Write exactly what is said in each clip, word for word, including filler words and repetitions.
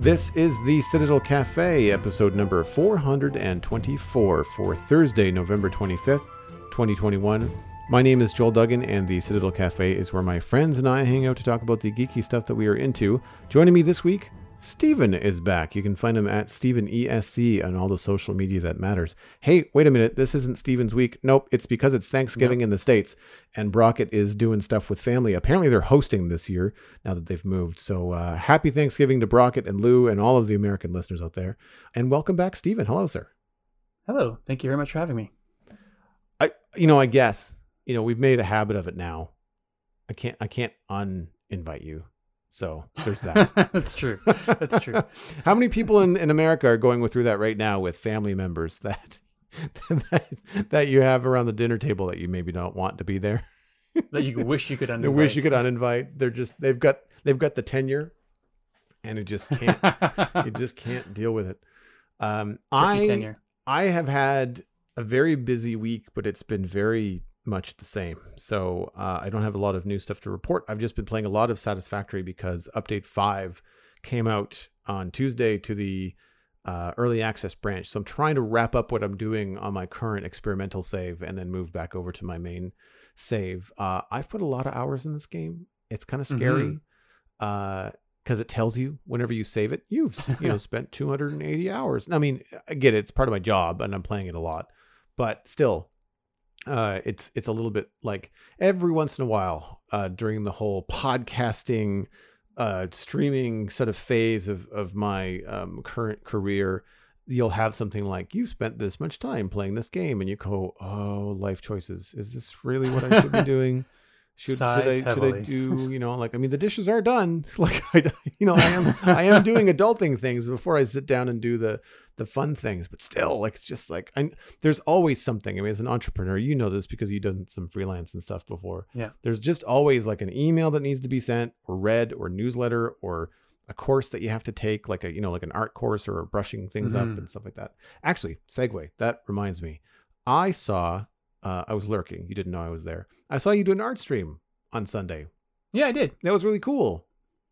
This is the Citadel Cafe, episode number four hundred twenty-four for Thursday, November twenty-fifth, twenty twenty-one. My name is Joel Duggan, and the Citadel Cafe is where my friends and I hang out to talk about the geeky stuff that we are into. Joining me this week, Steven is back. You can find him at Steven E S C on all the social media that matters. Hey, wait a minute. This isn't Steven's week. Nope. It's because it's Thanksgiving yep. in the States, and Brockett is doing stuff with family. Apparently they're hosting this year now that they've moved. So uh, happy Thanksgiving to Brockett and Lou and all of the American listeners out there. And welcome back, Steven. Hello, sir. Hello. Thank you very much for having me. I, you know, I guess, you know, we've made a habit of it now. I can't, I can't uninvite you. So there's that. That's true. That's true. How many people in, in America are going through that right now with family members that, that that you have around the dinner table that you maybe don't want to be there? That you wish you could uninvite. You wish you could uninvite. They're just they've got they've got the tenure, and it just can't it just can't deal with it. Um, I tenure. I have had a very busy week, but it's been very much the same. So uh, I don't have a lot of new stuff to report. I've just been playing a lot of Satisfactory because update five came out on Tuesday to the uh, early access branch. So I'm trying to wrap up what I'm doing on my current experimental save and then move back over to my main save. Uh, I've put a lot of hours in this game. It's kind of scary because mm-hmm. uh, it tells you whenever you save it, you've you know spent two hundred eighty hours. I mean, I get it. It's part of my job and I'm playing it a lot, but still, Uh, it's it's a little bit like every once in a while uh, during the whole podcasting, uh, streaming sort of phase of of my um, current career, you'll have something like you spent this much time playing this game, and you go, "Oh, life choices. Is this really what I should be doing? Should, should I heavily. should I do you know like I mean the dishes are done. Like I you know I am I am doing adulting things before I sit down and do the." the fun things, but still like, it's just like, I, there's always something. I mean, as an entrepreneur, you know this because you've done some freelance and stuff before. Yeah. There's just always like an email that needs to be sent or read or newsletter or a course that you have to take, like a, you know, like an art course or brushing things mm-hmm. up and stuff like that. Actually, segue, that reminds me. I saw, uh, I was lurking. You didn't know I was there. I saw you do an art stream on Sunday. Yeah, I did. That was really cool.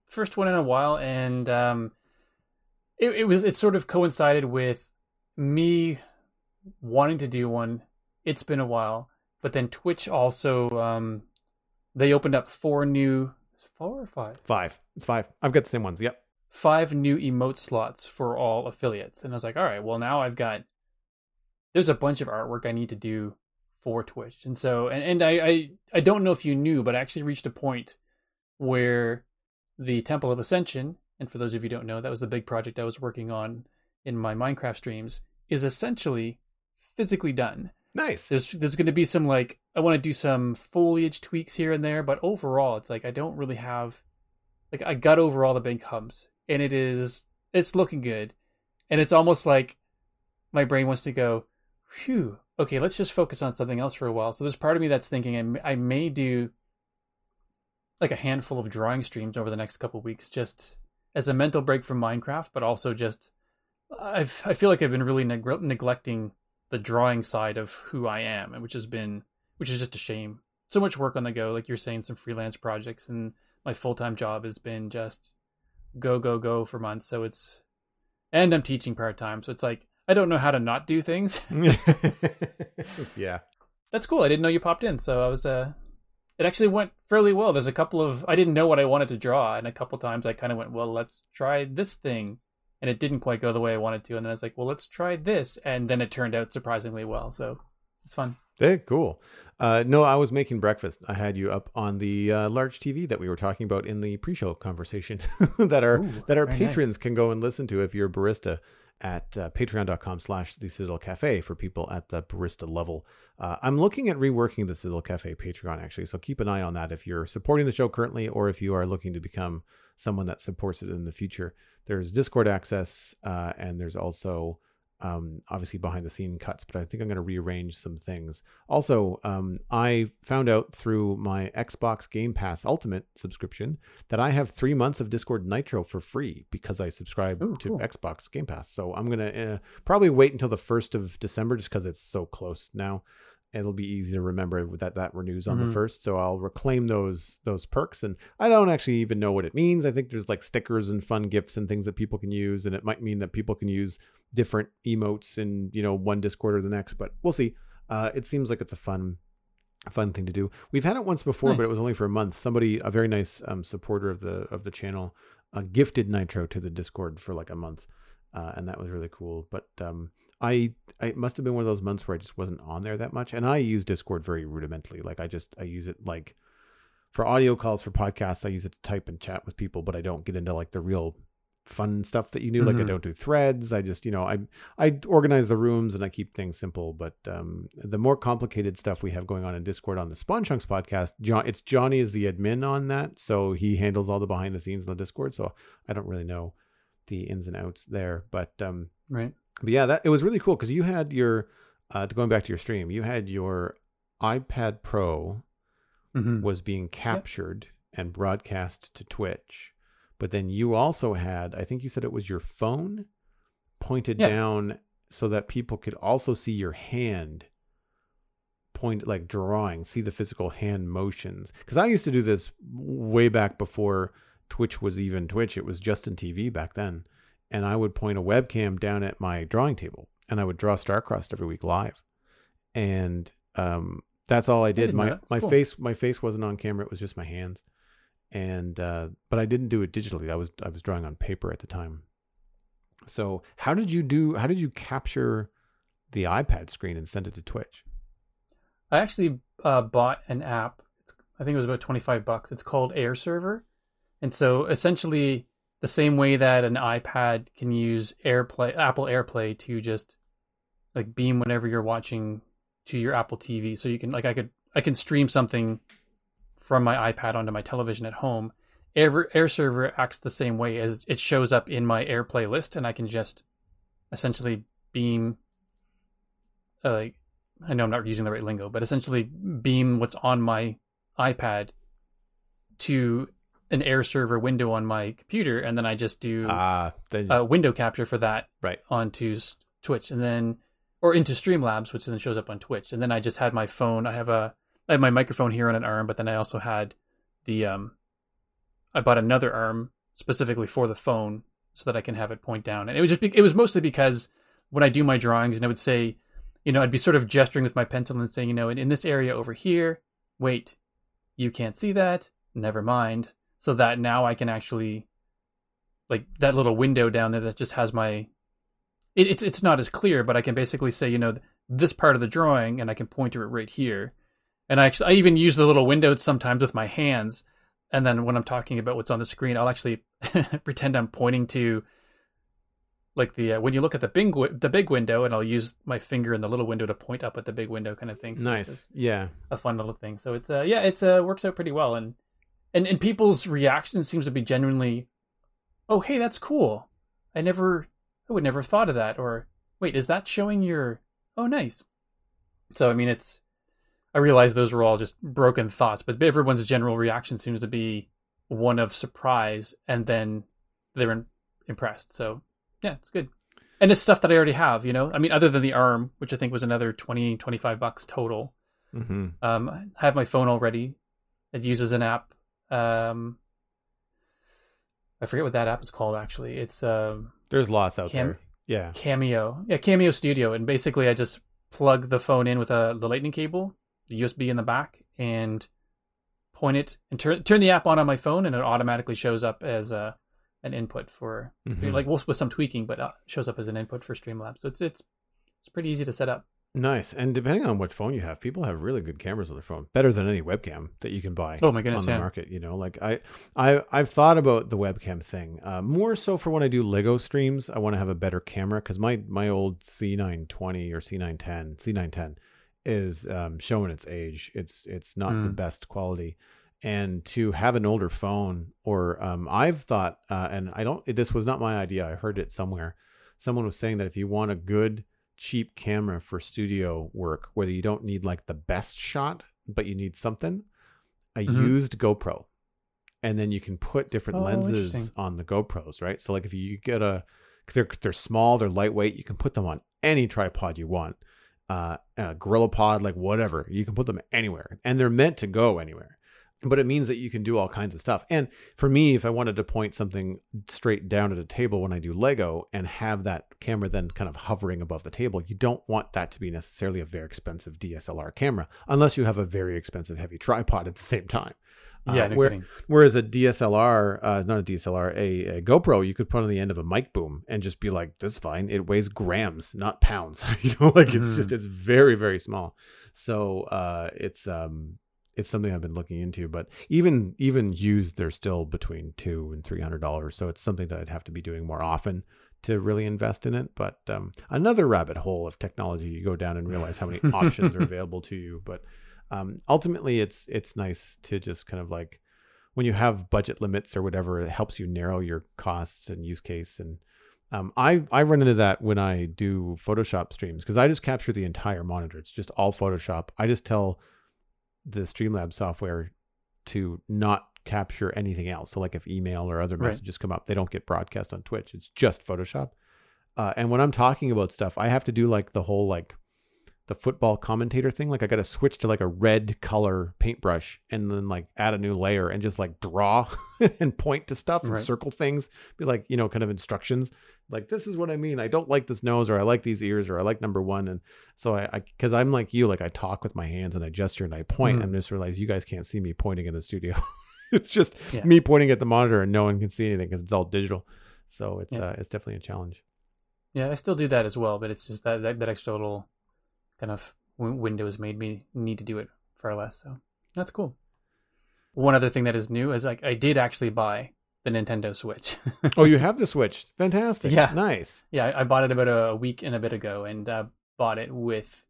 First one in a while. And, um, It, it was it sort of coincided with me wanting to do one. It's been a while, but then Twitch also um, they opened up four new four or five five it's five. I've got the same ones. Yep, five new emote slots for all affiliates, and I was like, all right, well now I've got there's a bunch of artwork I need to do for Twitch, and so and and I I, I don't know if you knew, but I actually reached a point where the Temple of Ascension. And for those of you who don't know, that was the big project I was working on in my Minecraft streams, is essentially physically done. Nice. There's there's going to be some, like, I want to do some foliage tweaks here and there, but overall, it's like I don't really have, like, I got over all the big hubs, and it is, it's looking good. And it's almost like my brain wants to go, phew, okay, let's just focus on something else for a while. So there's part of me that's thinking I, I may do, like, a handful of drawing streams over the next couple of weeks, just as a mental break from Minecraft, but also just, I've, I feel like I've been really neg- neglecting the drawing side of who I am, and which has been, which is just a shame. So much work on the go, like you're saying, some freelance projects, and my full-time job has been just go, go, go for months. So it's, and I'm teaching part-time. So it's like, I don't know how to not do things. Yeah. That's cool. I didn't know you popped in. So I was, uh, it actually went fairly well. There's a couple of, I didn't know what I wanted to draw. And a couple times I kind of went, well, let's try this thing. And it didn't quite go the way I wanted to. And then I was like, well, let's try this. And then it turned out surprisingly well. So it's fun. Hey, cool. Uh, no, I was making breakfast. I had you up on the uh, large T V that we were talking about in the pre-show conversation that our, Ooh, that our patrons nice. Can go and listen to if you're a barista at uh, patreon.com slash the Citadel Cafe for people at the barista level. Uh, I'm looking at reworking the Citadel Cafe Patreon, actually, so keep an eye on that if you're supporting the show currently or if you are looking to become someone that supports it in the future. There's Discord access, uh, and there's also um, obviously behind the scene cuts, but I think I'm going to rearrange some things. Also, um, I found out through my Xbox Game Pass Ultimate subscription that I have three months of Discord Nitro for free because I subscribe Ooh, to cool. Xbox Game Pass. So I'm going to uh, probably wait until the first of December just because it's so close now. It'll be easy to remember that that renews on mm-hmm. the first. So I'll reclaim those, those perks. And I don't actually even know what it means. I think there's like stickers and fun gifts and things that people can use. And it might mean that people can use different emotes in, you know, one Discord or the next, but we'll see. Uh, it seems like it's a fun, fun thing to do. We've had it once before, nice. But it was only for a month. Somebody, a very nice um, supporter of the, of the channel, uh, gifted Nitro to the Discord for like a month. Uh, and that was really cool. But, um, I, I must have been one of those months where I just wasn't on there that much. And I use Discord very rudimentally. Like I just, I use it like for audio calls, for podcasts. I use it to type and chat with people, but I don't get into like the real fun stuff that you do. Mm-hmm. Like I don't do threads. I just, you know, I, I organize the rooms and I keep things simple, but um, the more complicated stuff we have going on in Discord on the Spawn Chunks podcast, John, it's Johnny is the admin on that. So he handles all the behind the scenes in the Discord. So I don't really know the ins and outs there, but um, right. But yeah, that it was really cool because you had your, uh, going back to your stream, you had your iPad Pro mm-hmm. was being captured yep. and broadcast to Twitch. But then you also had, I think you said it was your phone pointed yep. down so that people could also see your hand point, like drawing, see the physical hand motions. Because I used to do this way back before Twitch was even Twitch. It was Justin T V back then. And I would point a webcam down at my drawing table and I would draw Starcrossed every week live. And um, that's all I did. I my my cool. face my face wasn't on camera. It was just my hands. And uh, but I didn't do it digitally. I was I was drawing on paper at the time. So how did you do how did you capture the iPad screen and send it to Twitch? I actually uh, bought an app. It's, I think it was about twenty-five bucks. It's called Air Server. And so essentially the same way that an iPad can use AirPlay, Apple AirPlay to just like beam whatever you're watching to your Apple T V. So you can like, I could, I can stream something from my iPad onto my television at home. Air, Air Server acts the same way as it shows up in my AirPlay list. And I can just essentially beam, uh, like, I know I'm not using the right lingo, but essentially beam what's on my iPad to an Air Server window on my computer, and then I just do uh, then, a window capture for that right. onto Twitch, and then or into Streamlabs, which then shows up on Twitch. And then I just had my phone. I have a I have my microphone here on an arm, but then I also had the um, I bought another arm specifically for the phone so that I can have it point down. And it was just be, it was mostly because when I do my drawings, and I would say, you know, I'd be sort of gesturing with my pencil and saying, you know, in, in this area over here, wait, you can't see that. Never mind. So that now I can actually, like that little window down there that just has my, it, it's it's not as clear, but I can basically say, you know, this part of the drawing, and I can point to it right here. And I actually, I even use the little window sometimes with my hands. And then when I'm talking about what's on the screen, I'll actually pretend I'm pointing to, like the, uh, when you look at the big, the big window, and I'll use my finger in the little window to point up at the big window kind of thing. So nice. It's yeah. A fun little thing. So it's, uh, yeah, it's uh, works out pretty well. And, And and people's reaction seems to be genuinely, oh, hey, that's cool. I never, I would never have thought of that. Or, wait, is that showing your, oh, nice. So, I mean, it's, I realize those were all just broken thoughts, but everyone's general reaction seems to be one of surprise, and then they're in, impressed. So, yeah, it's good. And it's stuff that I already have, you know? I mean, other than the arm, which I think was another twenty, twenty-five bucks total. Mm-hmm. Um, I have my phone already. It uses an app. Um, I forget what that app is called. Actually, it's um. There's lots out Cam- there. Yeah. Cameo, yeah, Cameo Studio, and basically I just plug the phone in with a the lightning cable, the U S B in the back, and point it and turn turn the app on on my phone, and it automatically shows up as a an input for mm-hmm. like with some tweaking, but uh, shows up as an input for Streamlabs. So it's it's it's pretty easy to set up. Nice. And depending on what phone you have, people have really good cameras on their phone, better than any webcam that you can buy oh my goodness, on the yeah. market. You know, like I, I, I've thought about the webcam thing uh, more so for when I do Lego streams. I want to have a better camera because my, my old C nine twenty or C nine ten, C nine ten is um, showing its age. It's, it's not mm. the best quality. And to have an older phone or um, I've thought, uh, and I don't, it, this was not my idea. I heard it somewhere. Someone was saying that if you want a good, cheap camera for studio work, whether you don't need like the best shot, but you need something, a mm-hmm. used GoPro, and then you can put different oh, lenses on the GoPros, right? So like if you get a, they're they're small, they're lightweight, you can put them on any tripod you want, uh, a GorillaPod, like whatever, you can put them anywhere, and they're meant to go anywhere. But it means that you can do all kinds of stuff. And for me, if I wanted to point something straight down at a table when I do Lego and have that camera then kind of hovering above the table, you don't want that to be necessarily a very expensive D S L R camera, unless you have a very expensive heavy tripod at the same time. Yeah, uh, no where, kidding. Whereas a D S L R, uh, not a D S L R, a, a GoPro, you could put on the end of a mic boom and just be like, "This is fine. It weighs grams, not pounds." You know, like mm-hmm. it's just it's very very small. So uh, it's. Um, It's something I've been looking into, but even even used, they're still between two and three hundred dollars. So it's something that I'd have to be doing more often to really invest in it. But um, another rabbit hole of technology you go down and realize how many options are available to you. But um, ultimately, it's it's nice to just kind of like when you have budget limits or whatever, it helps you narrow your costs and use case. And um, I I run into that when I do Photoshop streams because I just capture the entire monitor. It's just all Photoshop. I just tell the Streamlabs software to not capture anything else. So like if email or other messages right. come up, they don't get broadcast on Twitch. It's just Photoshop. Uh, and when I'm talking about stuff, I have to do like the whole, like the football commentator thing. Like I got to switch to like a red color paintbrush and then like add a new layer and just like draw and point to stuff right. and circle things, be like, you know, kind of instructions. Like, this is what I mean. I don't like this nose, or I like these ears, or I like number one. And so I, I cause I'm like you, like I talk with my hands and I gesture and I point mm. and just realize you guys can't see me pointing in the studio. It's just yeah. me pointing at the monitor and no one can see anything cause it's all digital. So it's, yeah. uh, it's definitely a challenge. Yeah. I still do that as well, but it's just that, that, that extra little kind of w- windows made me need to do it far less. So that's cool. One other thing that is new is like, I did actually buy the Nintendo Switch. Oh, you have the Switch. Fantastic. Yeah. Nice. Yeah, I bought it about a week and a bit ago and uh, bought it with,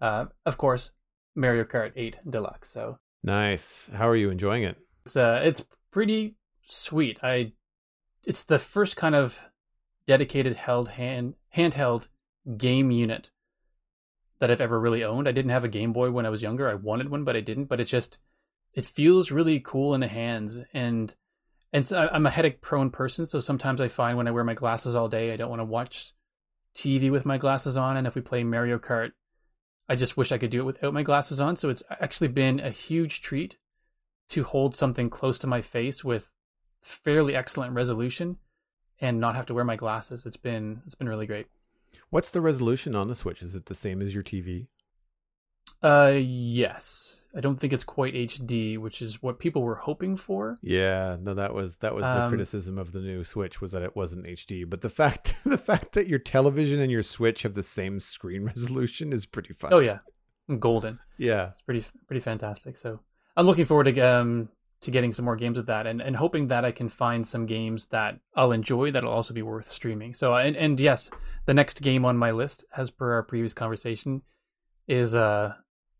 uh, of course, Mario Kart eight Deluxe. So nice. How are you enjoying it? It's uh, it's pretty sweet. I, It's the first kind of dedicated held hand handheld game unit that I've ever really owned. I didn't have a Game Boy when I was younger. I wanted one, but I didn't. But it's just, it feels really cool in the hands. And And so I'm a headache-prone person, so sometimes I find when I wear my glasses all day, I don't want to watch T V with my glasses on. And if we play Mario Kart, I just wish I could do it without my glasses on. So it's actually been a huge treat to hold something close to my face with fairly excellent resolution and not have to wear my glasses. It's been it's been really great. What's the resolution on the Switch? Is it the same as your T V? Uh, yes. I don't think it's quite H D, which is what people were hoping for. Yeah, no, that was that was the um, criticism of the new Switch was that it wasn't H D. But the fact the fact that your television and your Switch have the same screen resolution is pretty fun. Oh yeah, golden. Yeah, it's pretty pretty fantastic. So I'm looking forward to um to getting some more games of that, and and hoping that I can find some games that I'll enjoy that'll also be worth streaming. So and and yes, the next game on my list, as per our previous conversation, is uh.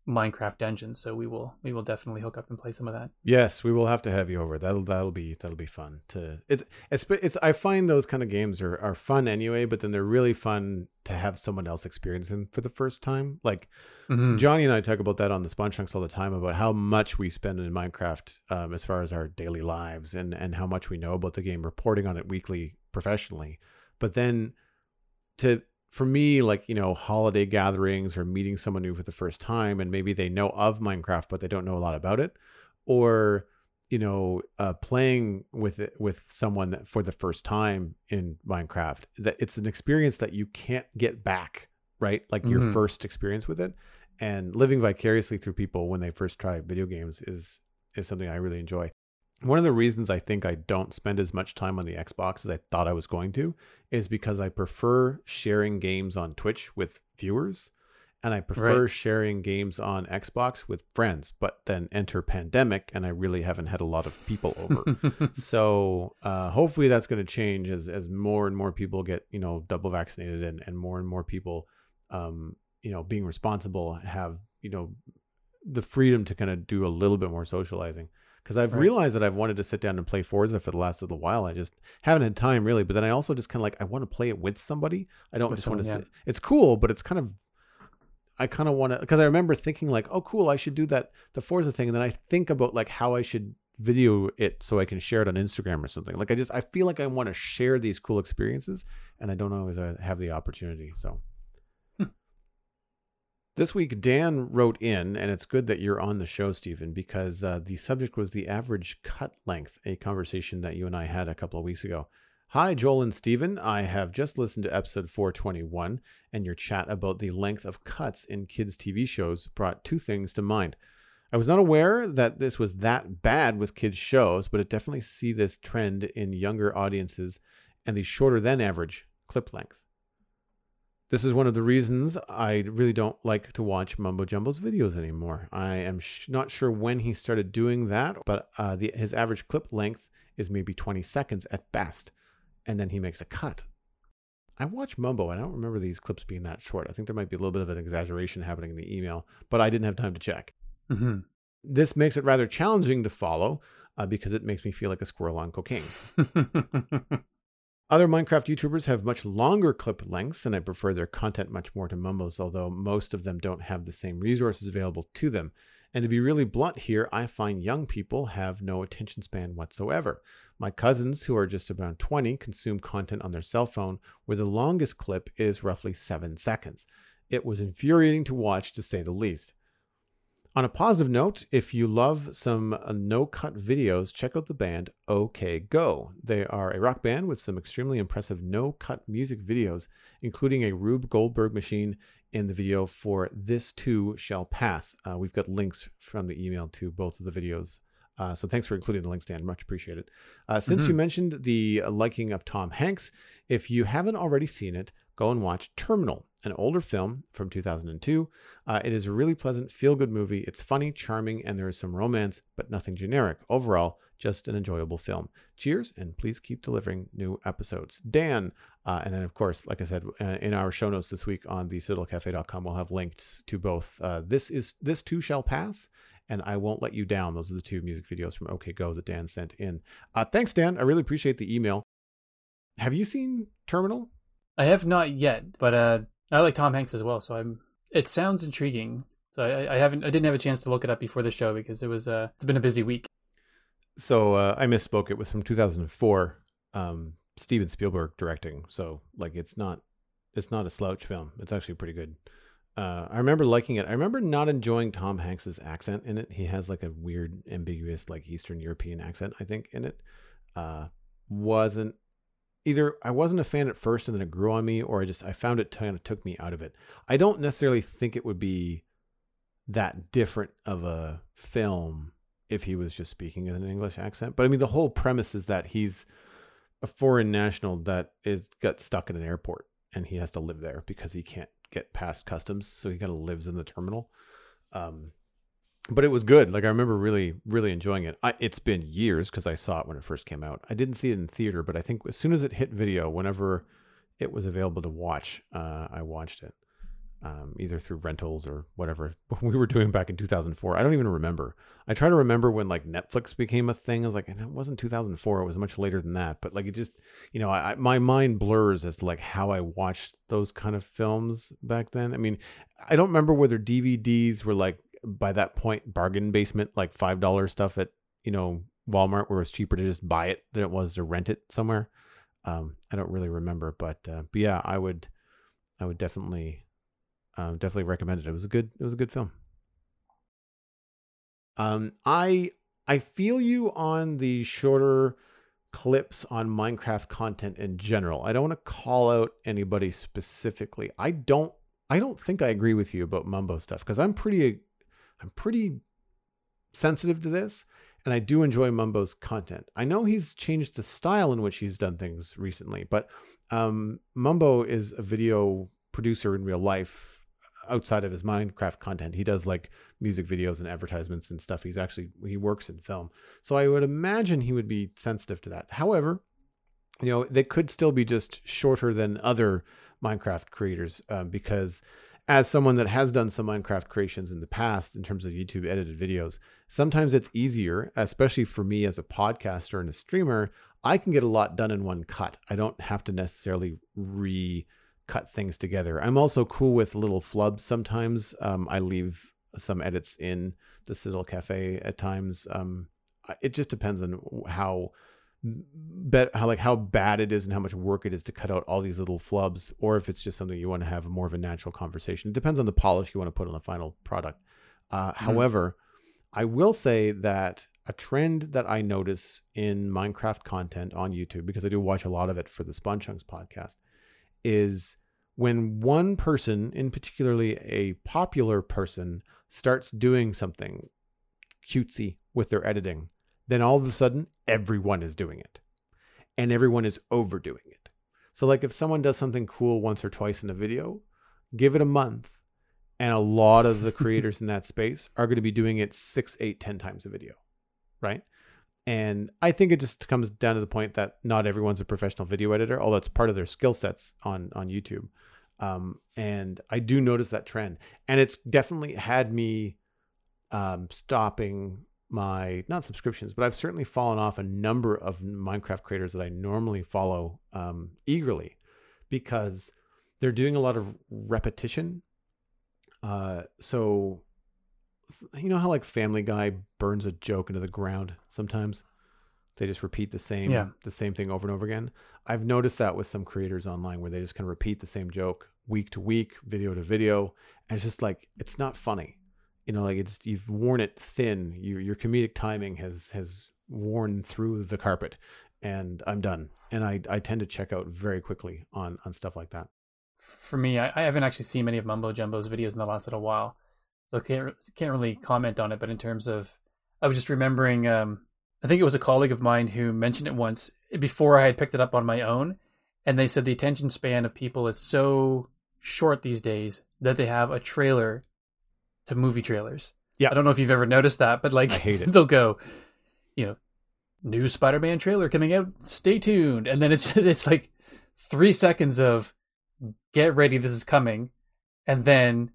Minecraft dungeons, so we will we will definitely hook up and play some of that. Yes, we will have to have you over. That'll that'll be that'll be fun. To it's it's, it's I find those kind of games are, are fun anyway, but then they're really fun to have someone else experience them for the first time. Like mm-hmm. Johnny and I talk about that on the Spawn Chunks all the time about how much we spend in Minecraft um, as far as our daily lives and and how much we know about the game, reporting on it weekly professionally. But then to For me, like, you know, holiday gatherings or meeting someone new for the first time and maybe they know of Minecraft, but they don't know a lot about it, or, you know, uh, playing with it with someone that for the first time in Minecraft, that it's an experience that you can't get back, right? Like mm-hmm. your first experience with it, and living vicariously through people when they first try video games is is something I really enjoy. One of the reasons I think I don't spend as much time on the Xbox as I thought I was going to is because I prefer sharing games on Twitch with viewers. and I prefer right. sharing games on Xbox with friends, but then enter pandemic and I really haven't had a lot of people over. So uh, hopefully that's going to change as, as more and more people get, you know, double vaccinated and, and more and more people, um, you know, being responsible have, you know, the freedom to kind of do a little bit more socializing. Because I've right. realized that I've wanted to sit down and play Forza for the last little while. I just haven't had time really. But then I also just kind of like, I want to play it with somebody. I don't with just someone, want to yeah. sit. It's cool, but it's kind of, I kind of want to, because I remember thinking like, oh, cool, I should do that, the Forza thing. And then I think about like how I should video it so I can share it on Instagram or something. Like I just, I feel like I want to share these cool experiences and I don't always have the opportunity. So this week, Dan wrote in, and it's good that you're on the show, Stephen, because uh, the subject was the average cut length, a conversation that you and I had a couple of weeks ago. Hi, Joel and Stephen. I have just listened to episode four twenty-one, and your chat about the length of cuts in kids' T V shows brought two things to mind. I was not aware that this was that bad with kids' shows, but I definitely see this trend in younger audiences and the shorter than average clip length. This is one of the reasons I really don't like to watch Mumbo Jumbo's videos anymore. I am sh- not sure when he started doing that, but uh, the, his average clip length is maybe twenty seconds at best, and then he makes a cut. I watch Mumbo, and I don't remember these clips being that short. I think there might be a little bit of an exaggeration happening in the email, but I didn't have time to check. Mm-hmm. This makes it rather challenging to follow uh, because it makes me feel like a squirrel on cocaine. Other Minecraft YouTubers have much longer clip lengths, and I prefer their content much more to Mumbo's, although most of them don't have the same resources available to them. And to be really blunt here, I find young people have no attention span whatsoever. My cousins, who are just around twenty, consume content on their cell phone, where the longest clip is roughly seven seconds. It was infuriating to watch, to say the least. On a positive note, if you love some uh, no-cut videos, check out the band OK Go. They are a rock band with some extremely impressive no-cut music videos, including a Rube Goldberg machine in the video for This Too Shall Pass. Uh, we've got links from the email to both of the videos. Uh, so thanks for including the links, Dan. Much appreciated. Uh, since mm-hmm. you mentioned the liking of Tom Hanks, if you haven't already seen it, go and watch Terminal, an older film from two thousand two. Uh, it is a really pleasant, feel-good movie. It's funny, charming, and there is some romance, but nothing generic. Overall, just an enjoyable film. Cheers, and please keep delivering new episodes. Dan, uh, and then, of course, like I said, uh, in our show notes this week on the citadel cafe dot com, we'll have links to both uh, This is This Too Shall Pass and I Won't Let You Down. Those are the two music videos from OK Go that Dan sent in. Uh, thanks, Dan. I really appreciate the email. Have you seen Terminal? I have not yet, but uh, I like Tom Hanks as well, so I'm. It sounds intriguing. So I, I haven't. I didn't have a chance to look it up before the show because it was. Uh, it's been a busy week. So uh, I misspoke. It was from two thousand four. Um, Steven Spielberg directing. So like, it's not. It's not a slouch film. It's actually pretty good. Uh, I remember liking it. I remember not enjoying Tom Hanks's accent in it. He has like a weird, ambiguous, like Eastern European accent, I think, in it. Uh, wasn't. Either I wasn't a fan at first and then it grew on me, or I just, I found it kind of took me out of it. I don't necessarily think it would be that different of a film if he was just speaking in an English accent. But I mean, the whole premise is that he's a foreign national that is got stuck in an airport and he has to live there because he can't get past customs. So he kind of lives in the terminal. Um, But it was good. Like I remember really, really enjoying it. I, it's been years because I saw it when it first came out. I didn't see it in theater, but I think as soon as it hit video, whenever it was available to watch, uh, I watched it um, either through rentals or whatever we were doing back in two thousand four. I don't even remember. I try to remember when like Netflix became a thing. I was like, and it wasn't two thousand four. It was much later than that. But like it just, you know, I, I, my mind blurs as to like how I watched those kind of films back then. I mean, I don't remember whether D V Ds were like, by that point, bargain basement, like five dollars stuff at, you know, Walmart, where it's cheaper to just buy it than it was to rent it somewhere. Um, I don't really remember, but, uh, but yeah, I would, I would definitely, um, uh, definitely recommend it. It was a good, it was a good film. Um, I, I feel you on the shorter clips on Minecraft content in general. I don't want to call out anybody specifically. I don't, I don't think I agree with you about Mumbo stuff. Cause I'm pretty, I'm pretty sensitive to this, and I do enjoy Mumbo's content. I know he's changed the style in which he's done things recently, but um, Mumbo is a video producer in real life, outside of his Minecraft content, he does like music videos and advertisements and stuff. He's actually, he works in film. So I would imagine he would be sensitive to that. However, you know, they could still be just shorter than other Minecraft creators, uh, because as someone that has done some Minecraft creations in the past in terms of YouTube edited videos, sometimes it's easier, especially for me as a podcaster and a streamer, I can get a lot done in one cut. I don't have to necessarily re-cut things together. I'm also cool with little flubs sometimes. Um, I leave some edits in the Citadel Cafe at times. Um, it just depends on how... bet how like how bad it is and how much work it is to cut out all these little flubs, or if it's just something you want to have more of a natural conversation. It depends on the polish you want to put on the final product. Uh, mm-hmm. However, I will say that a trend that I notice in Minecraft content on YouTube, because I do watch a lot of it for the Spawn Chunks podcast, is when one person, in particularly a popular person, starts doing something cutesy with their editing, then all of a sudden everyone is doing it and everyone is overdoing it. So like if someone does something cool once or twice in a video, give it a month and a lot of the creators in that space are going to be doing it six, eight, ten times a video. Right. And I think it just comes down to the point that not everyone's a professional video editor, although it's part of their skill sets on, on YouTube. Um, and I do notice that trend, and it's definitely had me um, stopping my, not subscriptions, but I've certainly fallen off a number of Minecraft creators that I normally follow um, eagerly, because they're doing a lot of repetition. Uh, so you know how like Family Guy burns a joke into the ground sometimes? They just repeat the same, yeah. the same thing over and over again. I've noticed that with some creators online where they just can repeat the same joke week to week, video to video. And it's just like, it's not funny. You know, like it's, you've worn it thin. Your your comedic timing has has worn through the carpet, and I'm done. And I, I tend to check out very quickly on, on stuff like that. For me, I, I haven't actually seen many of Mumbo Jumbo's videos in the last little while, so I can't can't really comment on it. But in terms of, I was just remembering, um, I think it was a colleague of mine who mentioned it once before I had picked it up on my own, and they said the attention span of people is so short these days that they have a trailer to movie trailers. Yeah. I don't know if you've ever noticed that, but like they'll go, you know, new Spider-Man trailer coming out, stay tuned. And then it's it's like three seconds of get ready, this is coming. And then,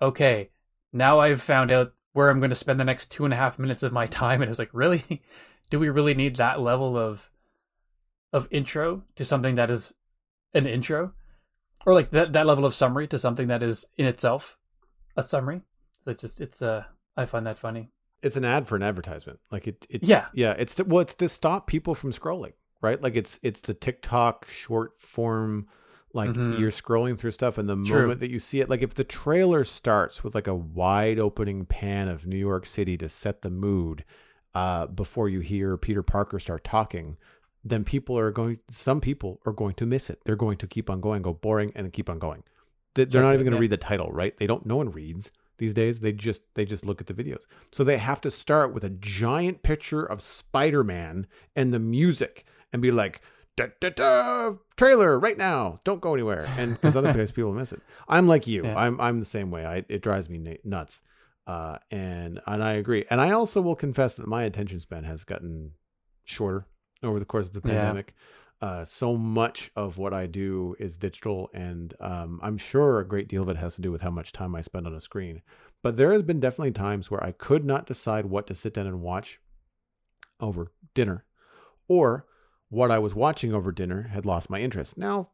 okay, now I've found out where I'm going to spend the next two and a half minutes of my time. And it's like, really? Do we really need that level of of intro to something that is an intro? Or like that, that level of summary to something that is in itself a summary? So it's just, it's, uh, I find that funny. It's an ad for an advertisement. Like it, it's, yeah. Yeah. It's to, well, it's to stop people from scrolling, right? Like it's, it's the TikTok short form, like mm-hmm. you're scrolling through stuff and the True. Moment that you see it, like if the trailer starts with like a wide opening pan of New York City to set the mood, uh, before you hear Peter Parker start talking, then people are going, some people are going to miss it. They're going to keep on going, go boring and keep on going. They're Check not even going to read the title, right? They don't, no one reads. These days, they just they just look at the videos. So they have to start with a giant picture of Spider-Man and the music and be like, da, da, da, trailer right now. Don't go anywhere. And because other places people miss it. I'm like you. Yeah. I'm I'm the same way. I, it drives me nuts. Uh, and and I agree. And I also will confess that my attention span has gotten shorter over the course of the pandemic. Yeah. Uh, so much of what I do is digital, and um, I'm sure a great deal of it has to do with how much time I spend on a screen. But there has been definitely times where I could not decide what to sit down and watch over dinner, or what I was watching over dinner had lost my interest. Now,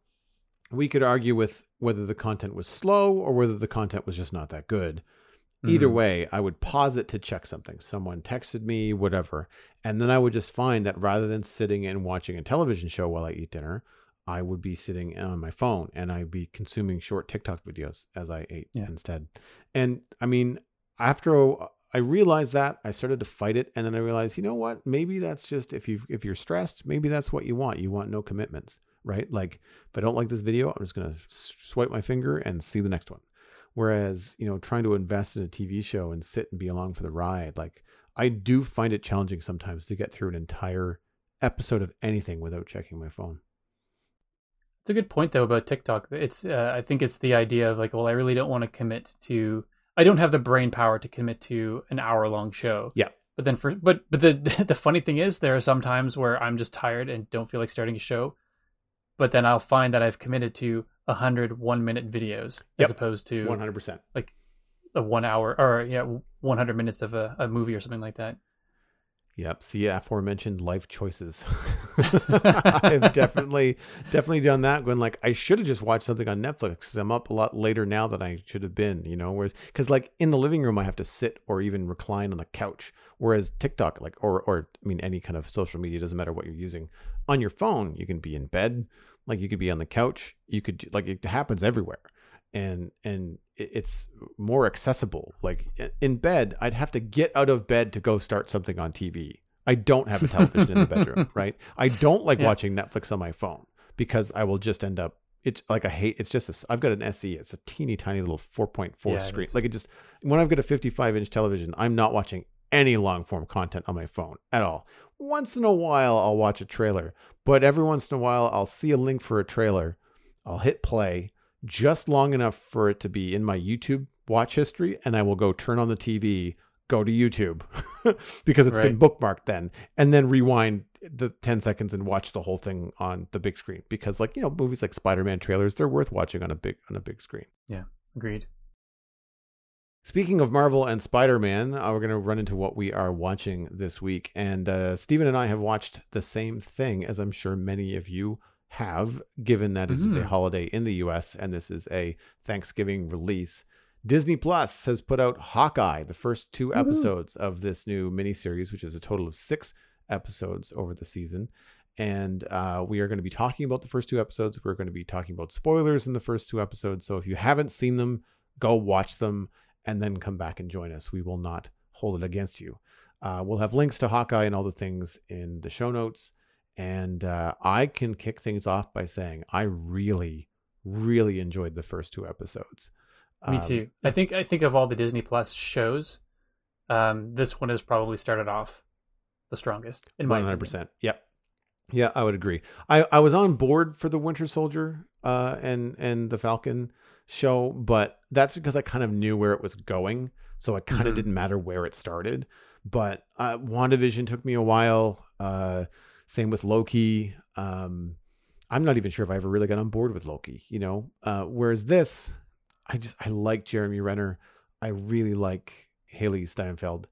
we could argue with whether the content was slow or whether the content was just not that good. Either way, I would pause it to check something. Someone texted me, whatever. And then I would just find that rather than sitting and watching a television show while I eat dinner, I would be sitting on my phone and I'd be consuming short TikTok videos as I ate yeah. instead. And I mean, after I realized that, I started to fight it. And then I realized, you know what, maybe that's just, if you if you're stressed, maybe that's what you want. You want no commitments, right? Like if I don't like this video, I'm just going to swipe my finger and see the next one. Whereas, you know, trying to invest in a T V show and sit and be along for the ride, like I do find it challenging sometimes to get through an entire episode of anything without checking my phone. It's a good point though about TikTok. It's uh, I think it's the idea of like, well, I really don't want to commit to. I don't have the brain power to commit to an hour long show. Yeah. But then for but but the the funny thing is, there are some times where I'm just tired and don't feel like starting a show, but then I'll find that I've committed to a hundred one minute videos yep. as opposed to one hundred percent like a one hour or yeah one hundred minutes of a, a movie or something like that. Yep. See, aforementioned life choices. I've definitely, definitely done that. When like, I should have just watched something on Netflix because I'm up a lot later now than I should have been, you know, whereas, cause like in the living room, I have to sit or even recline on the couch. Whereas TikTok, like, or, or I mean, any kind of social media, doesn't matter what you're using on your phone. You can be in bed. Like you could be on the couch. You could like, it happens everywhere. And, and it's more accessible. Like in bed, I'd have to get out of bed to go start something on T V. I don't have a television in the bedroom, right? I don't like yeah. watching Netflix on my phone because I will just end up, it's like I hate, it's just, a, I've got an S E, it's a teeny tiny little four point four yeah, screen. It like it just, when I've got a fifty-five inch television, I'm not watching any long form content on my phone at all. Once in a while, I'll watch a trailer, but every once in a while, I'll see a link for a trailer. I'll hit play just long enough for it to be in my YouTube watch history, and I will go turn on the T V, go to YouTube because it's right. been bookmarked then, and then rewind the ten seconds and watch the whole thing on the big screen because, like, you know, movies like Spider-Man trailers, they're worth watching on a big on a big screen. Yeah, agreed. Speaking of Marvel and Spider-Man, uh, we're going to run into what we are watching this week, and uh, Steven and I have watched the same thing, as I'm sure many of you have, given that it mm. is a holiday in the U S and this is a Thanksgiving release. Disney Plus has put out Hawkeye, the first two mm-hmm. episodes of this new miniseries, which is a total of six episodes over the season. And uh, we are going to be talking about the first two episodes. We're going to be talking about spoilers in the first two episodes. So if you haven't seen them, go watch them and then come back and join us. We will not hold it against you. Uh, we'll have links to Hawkeye and all the things in the show notes. And uh, I can kick things off by saying I really, really enjoyed the first two episodes. Me um, too. I think I think of all the Disney Plus shows, um, this one has probably started off the strongest in my one hundred percent. Opinion. Yep. Yeah, I would agree. I, I was on board for the Winter Soldier uh, and, and the Falcon show, but that's because I kind of knew where it was going. So it kind mm-hmm. of didn't matter where it started. But uh, WandaVision took me a while. Uh Same with Loki. Um, I'm not even sure if I ever really got on board with Loki, you know, uh, whereas this, I just, I like Jeremy Renner. I really like Hailee Steinfeld,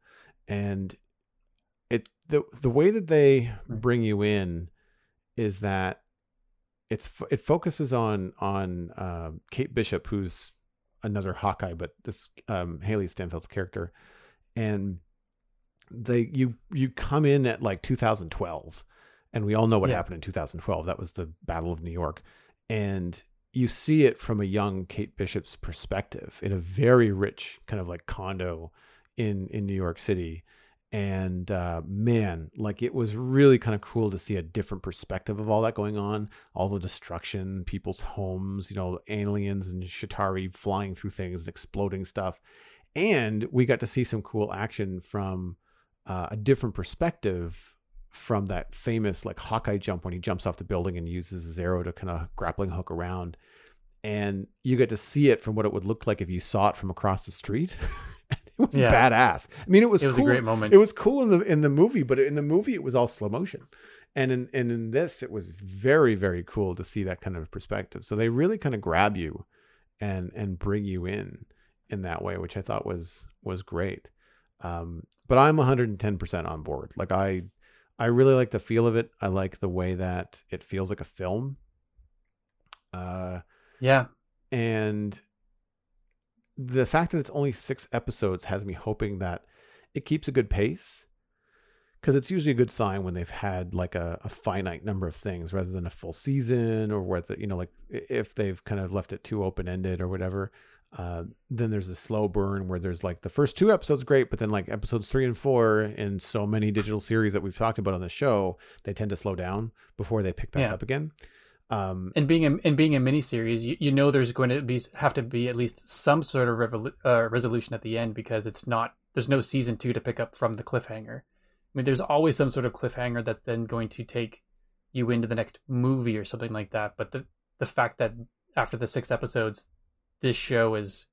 and it, the, the way that they bring you in is that it's, it focuses on, on uh, Kate Bishop, who's another Hawkeye, but this um, Hailee Steinfeld's character. And they, you, you come in at like two thousand twelve. And we all know what yeah. happened in two thousand twelve. That was the Battle of New York. And you see it from a young Kate Bishop's perspective in a very rich kind of like condo in, in New York City. And uh, man, like it was really kind of cool to see a different perspective of all that going on. All the destruction, people's homes, you know, aliens and Chitauri flying through things and exploding stuff. And we got to see some cool action from uh, a different perspective from that famous like Hawkeye jump when he jumps off the building and uses his arrow to kind of grappling hook around, and you get to see it from what it would look like if you saw it from across the street. It was yeah. badass. I mean, it was, it was cool. A great moment. It was cool in the, in the movie, but in the movie it was all slow motion. And in, and in this, it was very, very cool to see that kind of perspective. So they really kind of grab you and, and bring you in, in that way, which I thought was, was great. Um, but I'm one hundred ten percent on board. Like I, I really like the feel of it. I like the way that it feels like a film. Uh, yeah. And the fact that it's only six episodes has me hoping that it keeps a good pace, because it's usually a good sign when they've had like a, a finite number of things rather than a full season, or whether, you know, like if they've kind of left it too open-ended or whatever. Uh, then there's a slow burn where there's like the first two episodes great, but then like episodes three and four in so many digital series that we've talked about on the show, they tend to slow down before they pick back yeah. up again. Um, and being a, and being a miniseries, you, you know, there's going to be, have to be at least some sort of revolu- uh, resolution at the end, because it's not, there's no season two to pick up from the cliffhanger. I mean, there's always some sort of cliffhanger that's then going to take you into the next movie or something like that. But the, the fact that after the sixth episodes, this show is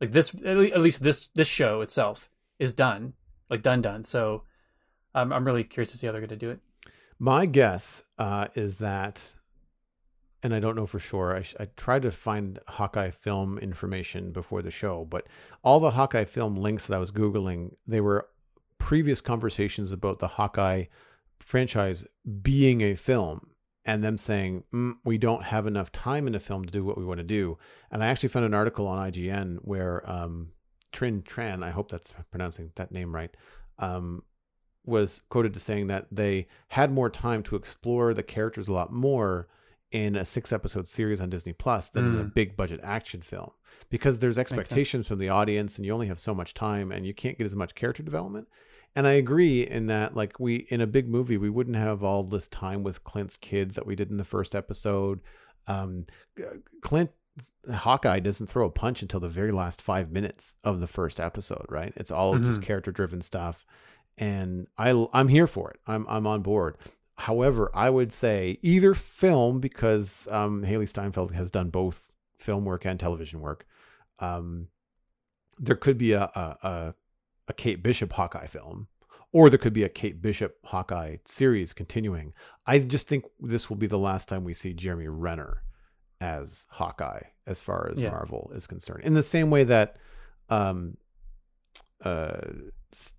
like this, at least this, this show itself is done, like done, done. So I'm, I'm really curious to see how they're going to do it. My guess uh, is that, and I don't know for sure, I, I tried to find Hawkeye film information before the show, but all the Hawkeye film links that I was Googling, they were previous conversations about the Hawkeye franchise being a film and them saying, mm, we don't have enough time in a film to do what we want to do. And I actually found an article on I G N where um, Trinh Tran, I hope that's pronouncing that name right, um, was quoted as saying that they had more time to explore the characters a lot more in a six episode series on Disney Plus than mm. in a big budget action film, because there's expectations from the audience and you only have so much time and you can't get as much character development. And I agree in that, like, we, in a big movie, we wouldn't have all this time with Clint's kids that we did in the first episode. Um, Clint Hawkeye doesn't throw a punch until the very last five minutes of the first episode, right? It's all mm-hmm. just character driven stuff. And I, I'm here for it. I'm, I'm on board. However, I would say either film, because um, Hailee Steinfeld has done both film work and television work. Um, there could be a, a, a, a Kate Bishop Hawkeye film, or there could be a Kate Bishop Hawkeye series continuing. I just think this will be the last time we see Jeremy Renner as Hawkeye, as far as yeah. Marvel is concerned. In the same way that um, uh,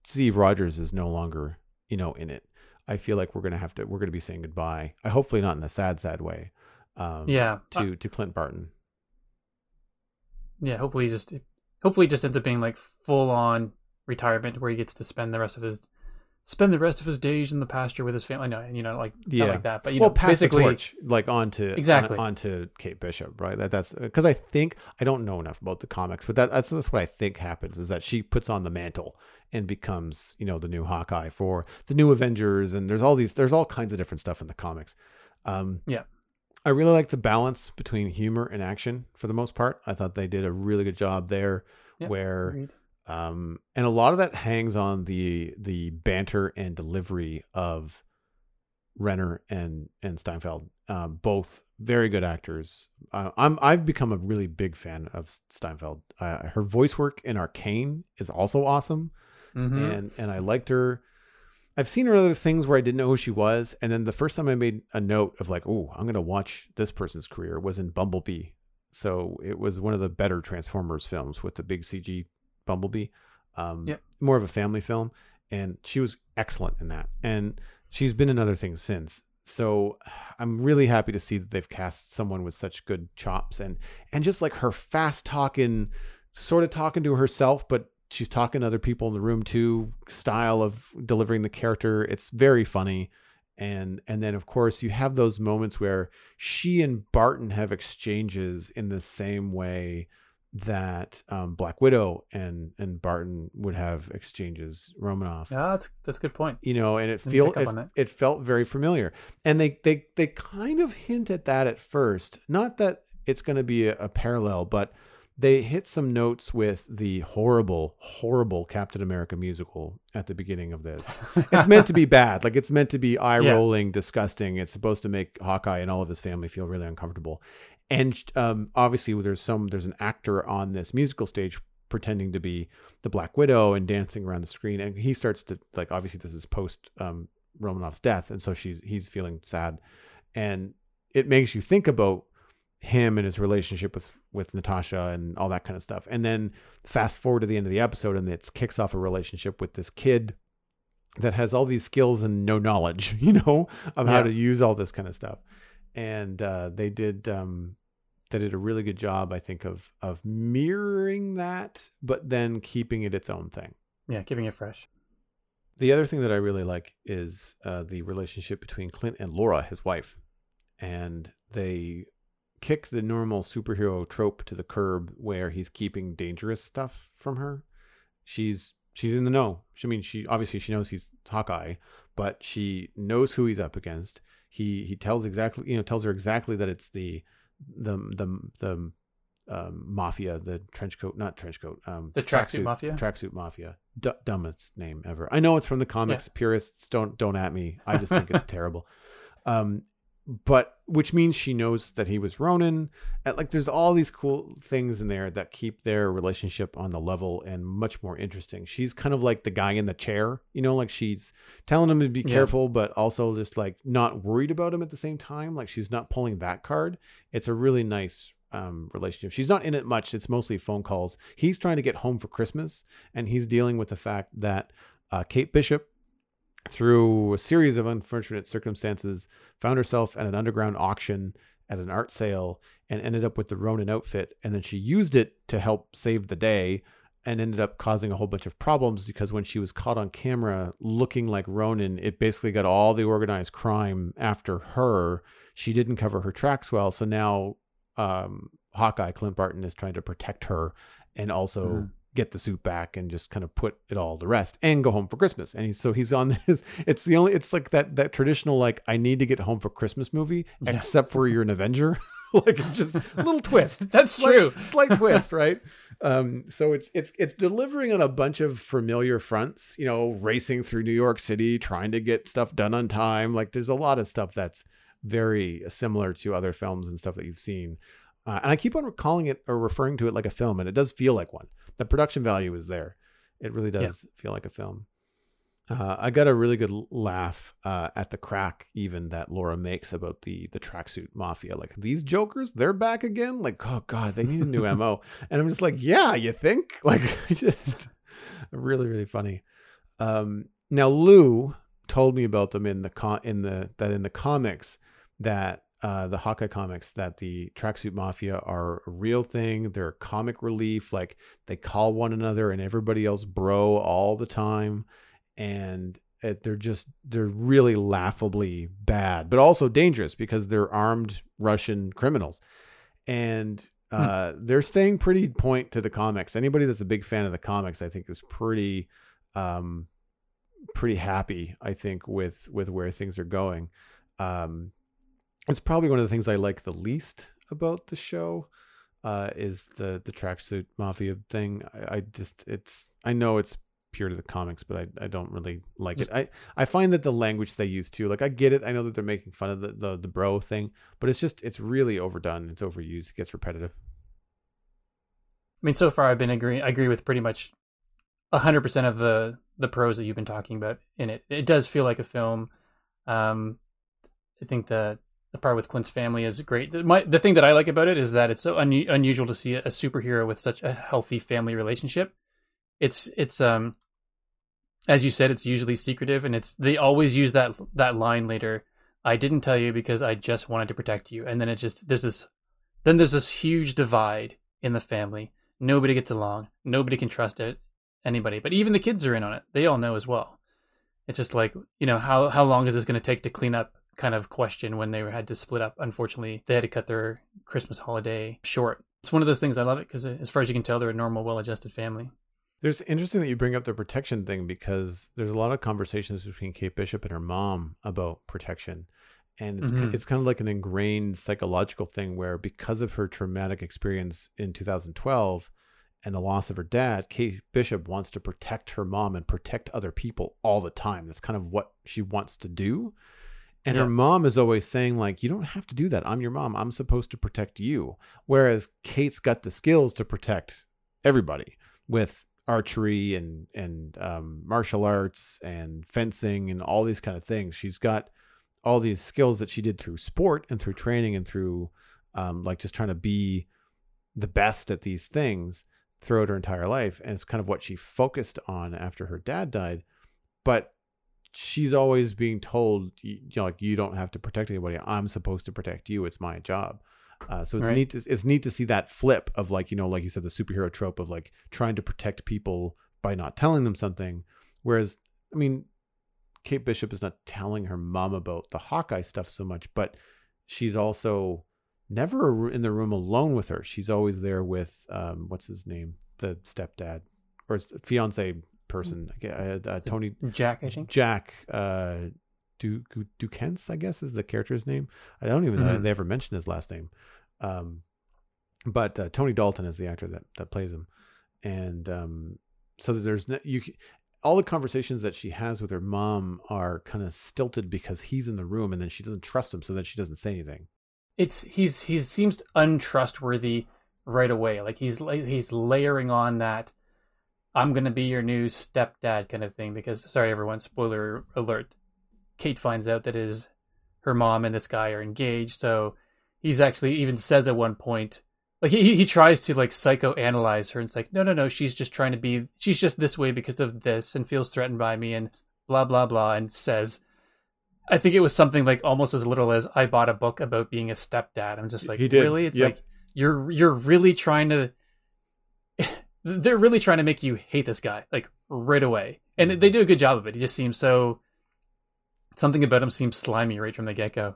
Steve Rogers is no longer, you know, in it. I feel like we're going to have to, we're going to be saying goodbye. I hopefully not in a sad, sad way. Um, yeah. To, to Clint Barton. Yeah. Hopefully just, hopefully just ends up being like full on retirement where he gets to spend the rest of his, spend the rest of his days in the pasture with his family. No, and you know, like, yeah. not like that, but you well, know, pass basically the torch, like onto, exactly. on, onto Kate Bishop, right? That that's because I think, I don't know enough about the comics, but that that's, that's what I think happens, is that she puts on the mantle and becomes, you know, the new Hawkeye for the new Avengers. And there's all these, there's all kinds of different stuff in the comics. Um, yeah. I really like the balance between humor and action for the most part. I thought they did a really good job there yeah, where, agreed. Um, and a lot of that hangs on the, the banter and delivery of Renner and, and Steinfeld, um, both very good actors. Uh, I'm, I've become a really big fan of Steinfeld. Uh, her voice work in Arcane is also awesome. Mm-hmm. And, and I liked her. I've seen her in other things where I didn't know who she was. And then the first time I made a note of like, oh, I'm going to watch this person's career was in Bumblebee. So it was one of the better Transformers films with the big C G Bumblebee, um, yep. more of a family film. And she was excellent in that. And she's been in other things since. So I'm really happy to see that they've cast someone with such good chops and, and just like her fast talking, sort of talking to herself, but she's talking to other people in the room too, style of delivering the character. It's very funny. And, and then of course you have those moments where she and Barton have exchanges in the same way that um, Black Widow and, and Barton would have exchanges, Romanoff. Yeah, that's, that's a good point. You know, and it felt, it, it felt very familiar. And they, they, they kind of hint at that at first, not that it's going to be a, a parallel, but they hit some notes with the horrible, horrible Captain America musical at the beginning of this. It's meant to be bad. Like, it's meant to be eye rolling, yeah. disgusting. It's supposed to make Hawkeye and all of his family feel really uncomfortable. And um, obviously there's some, there's an actor on this musical stage pretending to be the Black Widow and dancing around the screen. And he starts to, like, obviously this is post um, Romanoff's death. And so she's, he's feeling sad, and it makes you think about him and his relationship with, with Natasha and all that kind of stuff. And then fast forward to the end of the episode, and it kicks off a relationship with this kid that has all these skills and no knowledge, you know, of yeah. how to use all this kind of stuff. And uh, they did, um, they did a really good job, I think, of, of mirroring that, but then keeping it its own thing. Yeah. Keeping it fresh. The other thing that I really like is uh, the relationship between Clint and Laura, his wife, and they kick the normal superhero trope to the curb where he's keeping dangerous stuff from her. She's, she's in the know. She, I mean, she, obviously she knows he's Hawkeye, but she knows who he's up against. He, he tells exactly, you know, tells her exactly that it's the, the, the, the, um, mafia, the trench coat, not trench coat, um, the tracksuit mafia, tracksuit mafia, D- dumbest name ever. I know it's from the comics. Yeah. Purists don't, don't at me. I just think it's terrible. Um, but which means she knows that he was Ronin. Like, there's all these cool things in there that keep their relationship on the level and much more interesting. She's kind of like the guy in the chair, you know, like she's telling him to be careful, yeah. but also just like not worried about him at the same time. Like, she's not pulling that card. It's a really nice um, relationship. She's not in it much. It's mostly phone calls. He's trying to get home for Christmas, and he's dealing with the fact that uh, Kate Bishop, through a series of unfortunate circumstances, found herself at an underground auction at an art sale and ended up with the Ronin outfit. And then she used it to help save the day and ended up causing a whole bunch of problems, because when she was caught on camera looking like Ronin, it basically got all the organized crime after her. She didn't cover her tracks well. So now um, Hawkeye, Clint Barton, is trying to protect her and also... Mm-hmm. get the suit back and just kind of put it all to rest and go home for Christmas. And he's, so he's on this, it's the only, it's like that, that traditional, like, I need to get home for Christmas movie, yeah. except for you're an Avenger. Like, it's just a little twist. That's slight, true. Slight twist. Right. Um, so it's, it's, it's delivering on a bunch of familiar fronts, you know, racing through New York City, trying to get stuff done on time. Like, there's a lot of stuff that's very similar to other films and stuff that you've seen. Uh, and I keep on calling it or referring to it like a film, and it does feel like one. The production value is there. It really does yeah. feel like a film. Uh, I got a really good laugh uh, at the crack even that Laura makes about the the tracksuit mafia. Like, these jokers, they're back again? Like, oh God, they need a new M O. And I'm just like, yeah, you think? Like, just really, really funny. Um, now, Lou told me about them in the co- in the that in the comics that Uh, the Hawkeye comics, that the tracksuit mafia are a real thing. They're comic relief. Like, they call one another and everybody else bro all the time. And it, they're just, they're really laughably bad, but also dangerous because they're armed Russian criminals. And uh, hmm. they're staying pretty point to the comics. Anybody that's a big fan of the comics, I think, is pretty, um, pretty happy, I think, with, with where things are going. Um, It's probably one of the things I like the least about the show, uh, is the the tracksuit mafia thing. I, I just it's I know it's pure to the comics, but I, I don't really like it. I, I find that the language they use too, like, I get it. I know that they're making fun of the, the, the bro thing, but it's just it's really overdone. It's overused. It gets repetitive. I mean, so far I've been agreeing. I agree with pretty much one hundred percent of the the pros that you've been talking about in it. It does feel like a film. Um, I think the The part with Clint's family is great. My, the thing that I like about it is that it's so un, unusual to see a superhero with such a healthy family relationship. It's it's um, as you said, it's usually secretive, and it's they always use that that line later. I didn't tell you because I just wanted to protect you. And then it's just there's this, then there's this huge divide in the family. Nobody gets along. Nobody can trust it anybody. But even the kids are in on it. They all know as well. It's just like, you know, how how long is this going to take to clean up? Kind of question when they had to split up. Unfortunately, they had to cut their Christmas holiday short. It's one of those things. I love it because, as far as you can tell, they're a normal, well-adjusted family. There's interesting that you bring up the protection thing, because there's a lot of conversations between Kate Bishop and her mom about protection. And it's, mm-hmm. it's kind of like an ingrained psychological thing where, because of her traumatic experience in two thousand twelve and the loss of her dad, Kate Bishop wants to protect her mom and protect other people all the time. That's kind of what she wants to do. And yeah. her mom is always saying, like, you don't have to do that. I'm your mom. I'm supposed to protect you. Whereas Kate's got the skills to protect everybody with archery and, and um, martial arts and fencing and all these kind of things. She's got all these skills that she did through sport and through training and through um, like just trying to be the best at these things throughout her entire life. And it's kind of what she focused on after her dad died. But she's always being told, you know, like, you don't have to protect anybody. I'm supposed to protect you. It's my job. Uh, so it's right. neat. To, it's neat to see that flip of, like, you know, like you said, the superhero trope of, like, trying to protect people by not telling them something. Whereas, I mean, Kate Bishop is not telling her mom about the Hawkeye stuff so much, but she's also never in the room alone with her. She's always there with, um, what's his name? The stepdad or fiance person, uh, uh, Tony Jack, I think Jack uh, Du Duquesne, I guess, is the character's name. I don't even know mm-hmm. they ever mentioned his last name, um, but uh, Tony Dalton is the actor that that plays him, and um, so there's no, you. all the conversations that she has with her mom are kind of stilted because he's in the room and then she doesn't trust him, so that she doesn't say anything. It's he's he seems untrustworthy right away. Like he's he's layering on that I'm going to be your new stepdad kind of thing because, sorry everyone, spoiler alert, Kate finds out that his her mom and this guy are engaged. So he's actually even says at one point, like he he tries to like psychoanalyze her and it's like, no, no, no, she's just trying to be, she's just this way because of this and feels threatened by me and blah, blah, blah. And says, I think it was something like almost as little as I bought a book about being a stepdad. I'm just like, really? It's yep. like, you're, you're really trying to, they're really trying to make you hate this guy like right away. And mm-hmm. they do a good job of it. He just seems so, something about him seems slimy right from the get-go.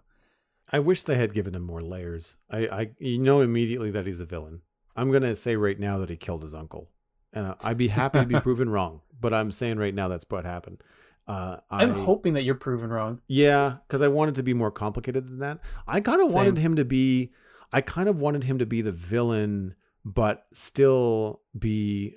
I wish they had given him more layers. I, I you know immediately that he's a villain. I'm going to say right now that he killed his uncle. Uh, I'd be happy to be proven wrong, but I'm saying right now that's what happened. Uh, I, I'm hoping that you're proven wrong. Yeah, because I wanted to be more complicated than that. I kind of wanted him to be, I kind of wanted him to be the villain, but still be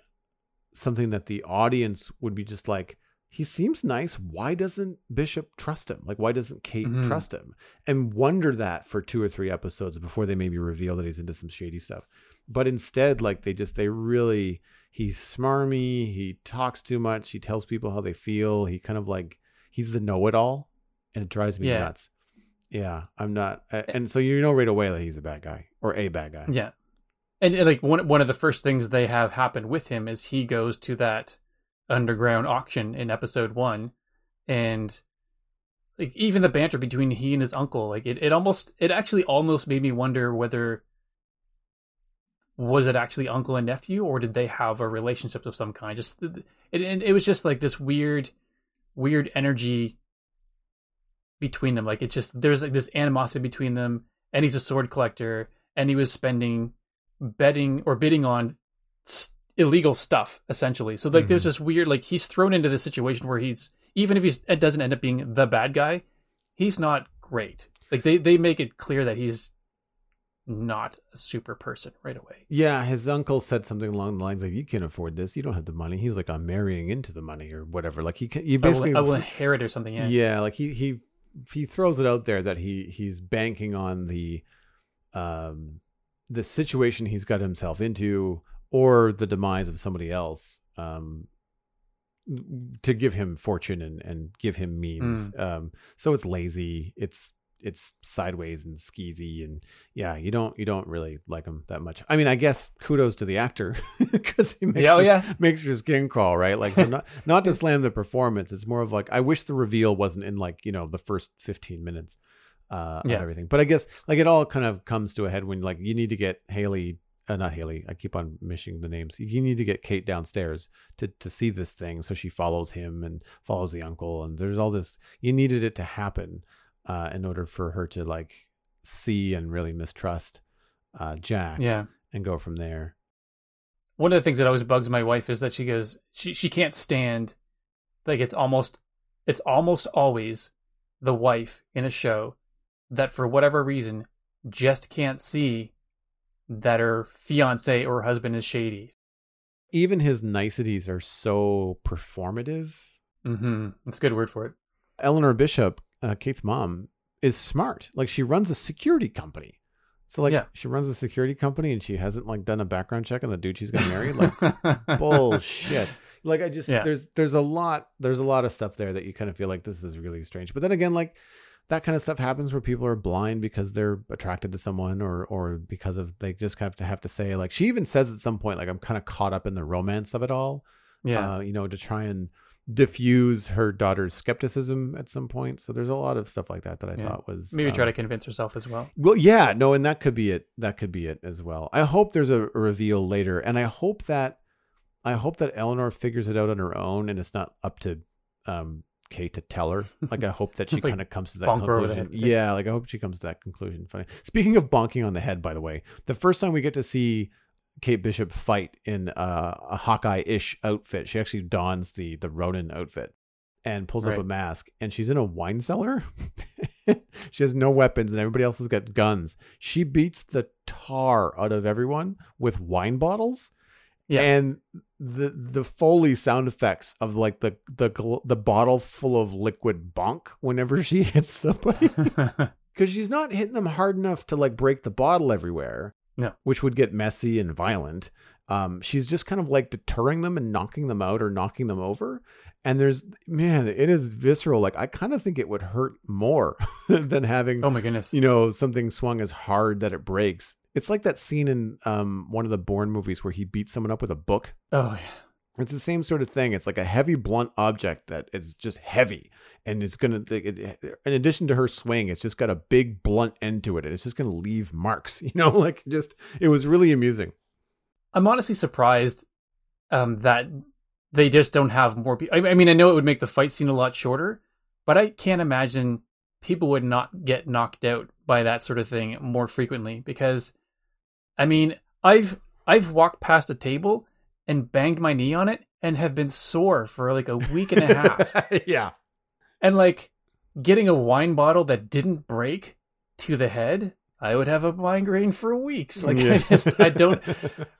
something that the audience would be just like, he seems nice. Why doesn't Bishop trust him? Like, why doesn't Kate mm-hmm. trust him? And wonder that for two or three episodes before they maybe reveal that he's into some shady stuff. But instead, like they just, they really, he's smarmy. He talks too much. He tells people how they feel. He kind of like, he's the know-it-all and it drives me yeah. nuts. Yeah. I'm not. And so, you know, right away that he's a bad guy or a bad guy. Yeah. And like one, one of the first things they have happen with him is he goes to that underground auction in episode one, and like even the banter between he and his uncle, like it, it almost it actually almost made me wonder whether was it actually uncle and nephew or did they have a relationship of some kind. Just it, it, it was just like this weird weird energy between them. Like it's just there's like this animosity between them, and he's a sword collector and he was spending betting or bidding on st- illegal stuff essentially. So like mm-hmm. there's this weird like he's thrown into this situation where he's even if he's it doesn't end up being the bad guy, he's not great. Like they they make it clear that he's not a super person right away. Yeah, his uncle said something along the lines like, "You can't afford this. You don't have the money." He's like, "I'm marrying into the money or whatever." Like he can, you basically I will, I will inherit or something. Yeah, yeah. Like he he he throws it out there that he he's banking on the um the situation he's got himself into, or the demise of somebody else, um, to give him fortune and, and give him means. Mm. Um, so it's lazy, it's it's sideways and skeezy, and yeah, you don't you don't really like him that much. I mean, I guess kudos to the actor because he makes, oh, his, yeah. makes your skin crawl, right? Like, so not not to slam the performance. It's more of like I wish the reveal wasn't in like you know the first fifteen minutes uh, yeah. of everything. But I guess like it all kind of comes to a head when like you need to get Hailee. Uh, not Hailee. I keep on missing the names. You need to get Kate downstairs to, to see this thing. So she follows him and follows the uncle. And there's all this, you needed it to happen uh, in order for her to like see and really mistrust uh, Jack yeah. and go from there. One of the things that always bugs my wife is that she goes, she, she can't stand, like it's almost, it's almost always the wife in a show that for whatever reason just can't see that her fiance or husband is shady. Even his niceties are so performative. Mm-hmm. That's a good word for it. Eleanor Bishop, uh, Kate's mom, is smart. Like she runs a security company. So like yeah. she runs a security company and she hasn't like done a background check on the dude she's gonna marry. Like bullshit. Like I just yeah. there's there's a lot there's a lot of stuff there that you kind of feel like this is really strange. But then again, like that kind of stuff happens where people are blind because they're attracted to someone or, or because of, they just have to have to say like, she even says at some point, like I'm kind of caught up in the romance of it all, yeah. uh, you know, to try and diffuse her daughter's skepticism at some point. So there's a lot of stuff like that, that I yeah. thought was maybe um, try to convince herself as well. Well, yeah, no. And that could be it. That could be it as well. I hope there's a, a reveal later. And I hope that, I hope that Eleanor figures it out on her own and it's not up to, um, Kate to tell her. Like I hope that she like kind of comes to that conclusion. Yeah, like I hope she comes to that conclusion. Funny. Speaking of bonking on the head, by the way, the first time we get to see Kate Bishop fight in uh, a Hawkeye-ish outfit, she actually dons the the Ronin outfit and pulls right. up a mask, and she's in a wine cellar. She has no weapons, and everybody else has got guns. She beats the tar out of everyone with wine bottles. Yeah. And the the Foley sound effects of like the the the bottle full of liquid bunk whenever she hits somebody, because she's not hitting them hard enough to like break the bottle everywhere. No, which would get messy and violent. Um, she's just kind of like deterring them and knocking them out or knocking them over. And there's, man, it is visceral. Like, I kind of think it would hurt more than having, oh my goodness, you know, something swung as hard that it breaks. It's like that scene in um, one of the Bourne movies where he beats someone up with a book. Oh, yeah. It's the same sort of thing. It's like a heavy, blunt object that is just heavy. And it's going to, it, in addition to her swing, it's just got a big, blunt end to it. And it's just going to leave marks, you know, like just, it was really amusing. I'm honestly surprised um, that they just don't have more people. I, I mean, I know it would make the fight scene a lot shorter, but I can't imagine people would not get knocked out by that sort of thing more frequently because... I mean, I've I've walked past a table and banged my knee on it and have been sore for like a week and a half. Yeah. And like getting a wine bottle that didn't break to the head, I would have a migraine for weeks. Like yeah. I just I don't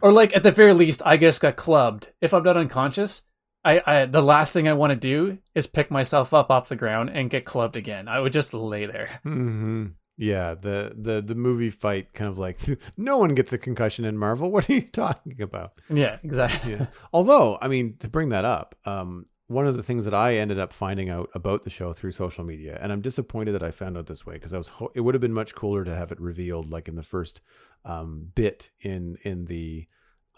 or like at the very least, I just got clubbed. If I'm not unconscious, I, I the last thing I want to do is pick myself up off the ground and get clubbed again. I would just lay there. Mm-hmm. Yeah, the, the, the movie fight kind of like, no one gets a concussion in Marvel. What are you talking about? Yeah, exactly. Yeah. Although, I mean, to bring that up, um, one of the things that I ended up finding out about the show through social media, and I'm disappointed that I found out this way because I was ho- it would have been much cooler to have it revealed like in the first um, bit in in the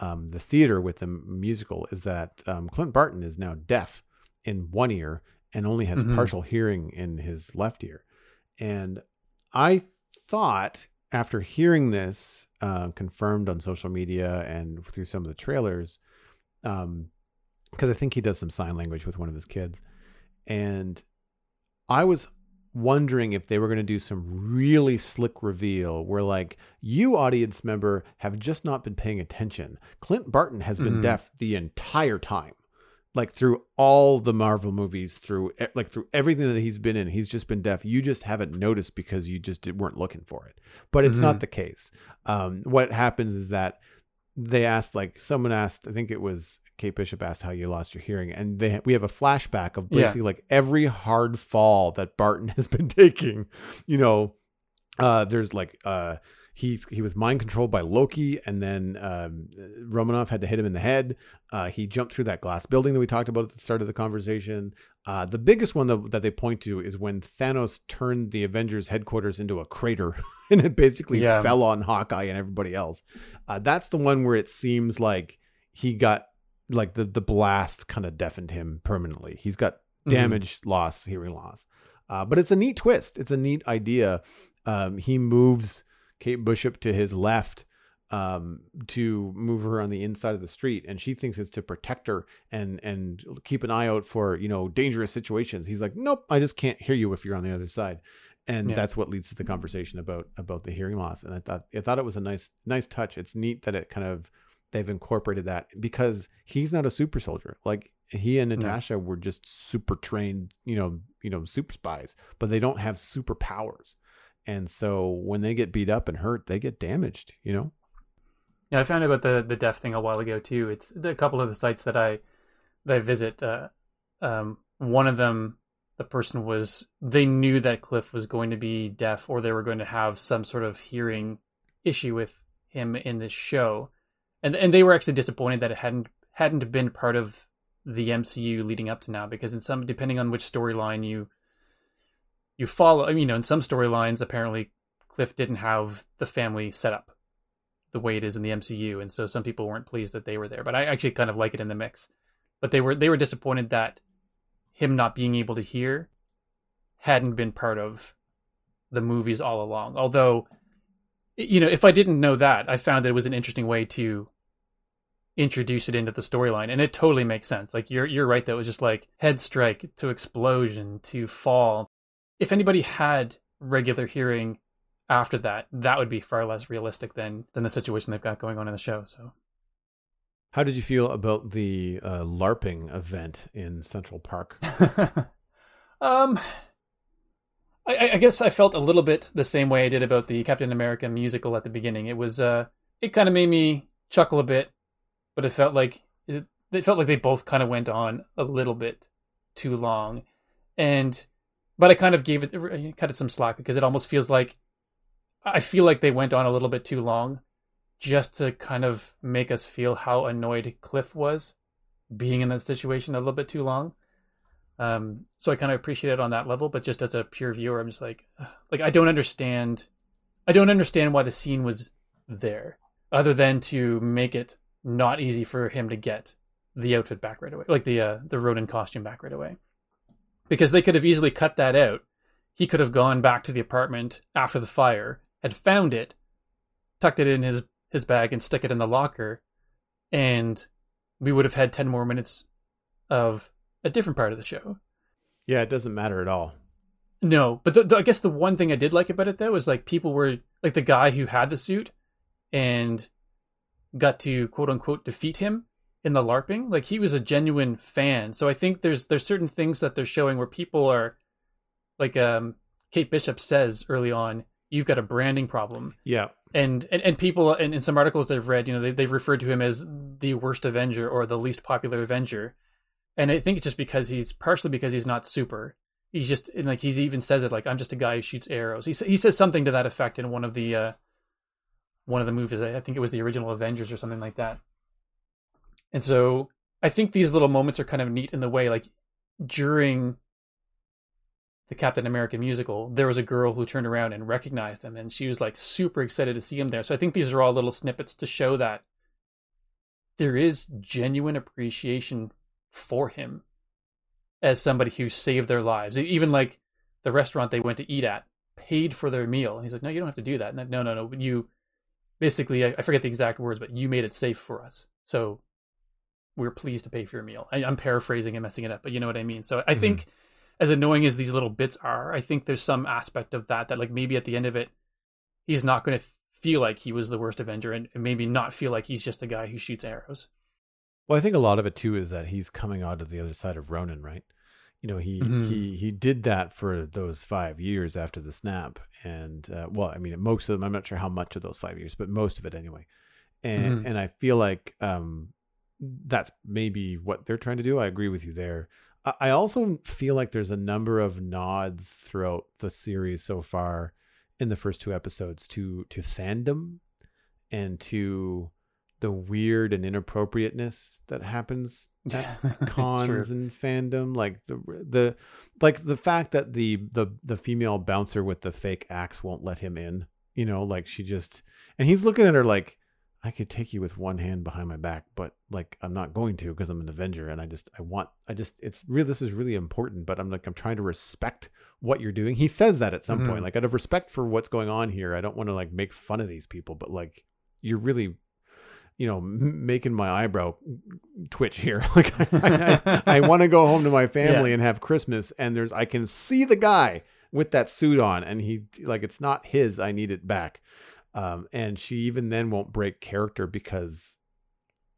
um, the theater with the musical, is that um, Clint Barton is now deaf in one ear and only has mm-hmm. partial hearing in his left ear. And I thought after hearing this uh, confirmed on social media and through some of the trailers, um, because I think he does some sign language with one of his kids. And I was wondering if they were going to do some really slick reveal where like, you audience member have just not been paying attention. Clint Barton has been mm-hmm. deaf the entire time. Like through all the Marvel movies, through like through everything that he's been in, he's just been deaf. You just haven't noticed because you just weren't looking for it. But it's mm-hmm. not the case. Um, what happens is that they asked, like someone asked, I think it was Kate Bishop asked how you lost your hearing, and they we have a flashback of basically yeah. like every hard fall that Barton has been taking. You know, uh, there's like. Uh, He's, he was mind controlled by Loki, and then um, Romanoff had to hit him in the head. Uh, he jumped through that glass building that we talked about at the start of the conversation. Uh, the biggest one that, that they point to is when Thanos turned the Avengers headquarters into a crater and it basically yeah. fell on Hawkeye and everybody else. Uh, that's the one where it seems like he got like the, the blast kind of deafened him permanently. He's got damage, mm-hmm. loss, hearing loss. Uh, but it's a neat twist. It's a neat idea. Um, he moves Kate Bishop to his left um, to move her on the inside of the street. And she thinks it's to protect her and, and keep an eye out for, you know, dangerous situations. He's like, nope, I just can't hear you if you're on the other side. And yeah. that's what leads to the conversation about, about the hearing loss. And I thought, I thought it was a nice, nice touch. It's neat that it kind of, they've incorporated that because he's not a super soldier. Like he and Natasha yeah. were just super trained, you know, you know, super spies, but they don't have superpowers. And so when they get beat up and hurt, they get damaged, you know? Yeah, I found out about the, the deaf thing a while ago, too. It's a couple of the sites that I that I visit. Uh, um, one of them, the person was, they knew that Cliff was going to be deaf or they were going to have some sort of hearing issue with him in this show. And and they were actually disappointed that it hadn't hadn't been part of the M C U leading up to now, because in some, depending on which storyline you You follow, you know, in some storylines, apparently Cliff didn't have the family set up the way it is in the M C U. And so some people weren't pleased that they were there, but I actually kind of like it in the mix, but they were, they were disappointed that him not being able to hear hadn't been part of the movies all along. Although, you know, if I didn't know that, I found that it was an interesting way to introduce it into the storyline, and it totally makes sense. Like you're, you're right. That was just like head strike to explosion to fall. If anybody had regular hearing after that, that would be far less realistic than than the situation they've got going on in the show. So, how did you feel about the uh, LARPing event in Central Park? um, I, I guess I felt a little bit the same way I did about the Captain America musical at the beginning. It was, uh, it kind of made me chuckle a bit, but it felt like it, it felt like they both kind of went on a little bit too long. And, but I kind of gave it, cut it some slack because it almost feels like, I feel like they went on a little bit too long just to kind of make us feel how annoyed Cliff was being in that situation a little bit too long. Um, so I kind of appreciate it on that level, but just as a pure viewer, I'm just like, like, I don't understand. I don't understand why the scene was there other than to make it not easy for him to get the outfit back right away. Like the, uh, the Ronin costume back right away, because they could have easily cut that out. He could have gone back to the apartment after the fire, had found it, tucked it in his, his bag and stuck it in the locker. And we would have had ten more minutes of a different part of the show. Yeah, it doesn't matter at all. No, but the, the, I guess the one thing I did like about it, though, was like people were like the guy who had the suit and got to, quote unquote, defeat him in the LARPing. Like he was a genuine fan. So I think there's there's certain things that they're showing where people are like um, Kate Bishop says early on, you've got a branding problem. Yeah. And, and, and people in, in some articles I've read, you know, they, they've referred to him as the worst Avenger or the least popular Avenger. And I think it's just because he's partially because he's not super. He's just and like, he's even says it like, I'm just a guy who shoots arrows. He he says something to that effect in one of the, uh, one of the movies. I think it was the original Avengers or something like that. And so I think these little moments are kind of neat in the way, like during the Captain America musical, there was a girl who turned around and recognized him and she was like super excited to see him there. So I think these are all little snippets to show that there is genuine appreciation for him as somebody who saved their lives. Even like the restaurant they went to eat at paid for their meal. And he's like, no, you don't have to do that. And that, no, no, no. You basically, I, I forget the exact words, but you made it safe for us. So we're pleased to pay for your meal. I, I'm paraphrasing and messing it up, but you know what I mean? So I mm-hmm. think as annoying as these little bits are, I think there's some aspect of that, that like maybe at the end of it, he's not going to feel like he was the worst Avenger and, and maybe not feel like he's just a guy who shoots arrows. Well, I think a lot of it too is that he's coming out of the other side of Ronin, right? You know, he mm-hmm. he he did that for those five years after the snap, and uh, well, I mean, most of them. I'm not sure how much of those five years, but most of it anyway. And mm-hmm. and I feel like um, that's maybe what they're trying to do. I agree with you there. I, I also feel like there's a number of nods throughout the series so far in the first two episodes to to fandom and to the weird and inappropriateness that happens at cons and fandom, like the the like the fact that the the the female bouncer with the fake axe won't let him in, you know, like she just, and he's looking at her like, I could take you with one hand behind my back, but like I'm not going to because I'm an Avenger and I just I want I just it's real. This is really important, but I'm like I'm trying to respect what you're doing. He says that at some mm-hmm. point, like out of respect for what's going on here, I don't want to like make fun of these people, but like you're really, you know, making my eyebrow twitch here. Like I, I, I want to go home to my family yeah. and have Christmas. And there's, I can see the guy with that suit on and he like, it's not his, I need it back. Um, and she even then won't break character because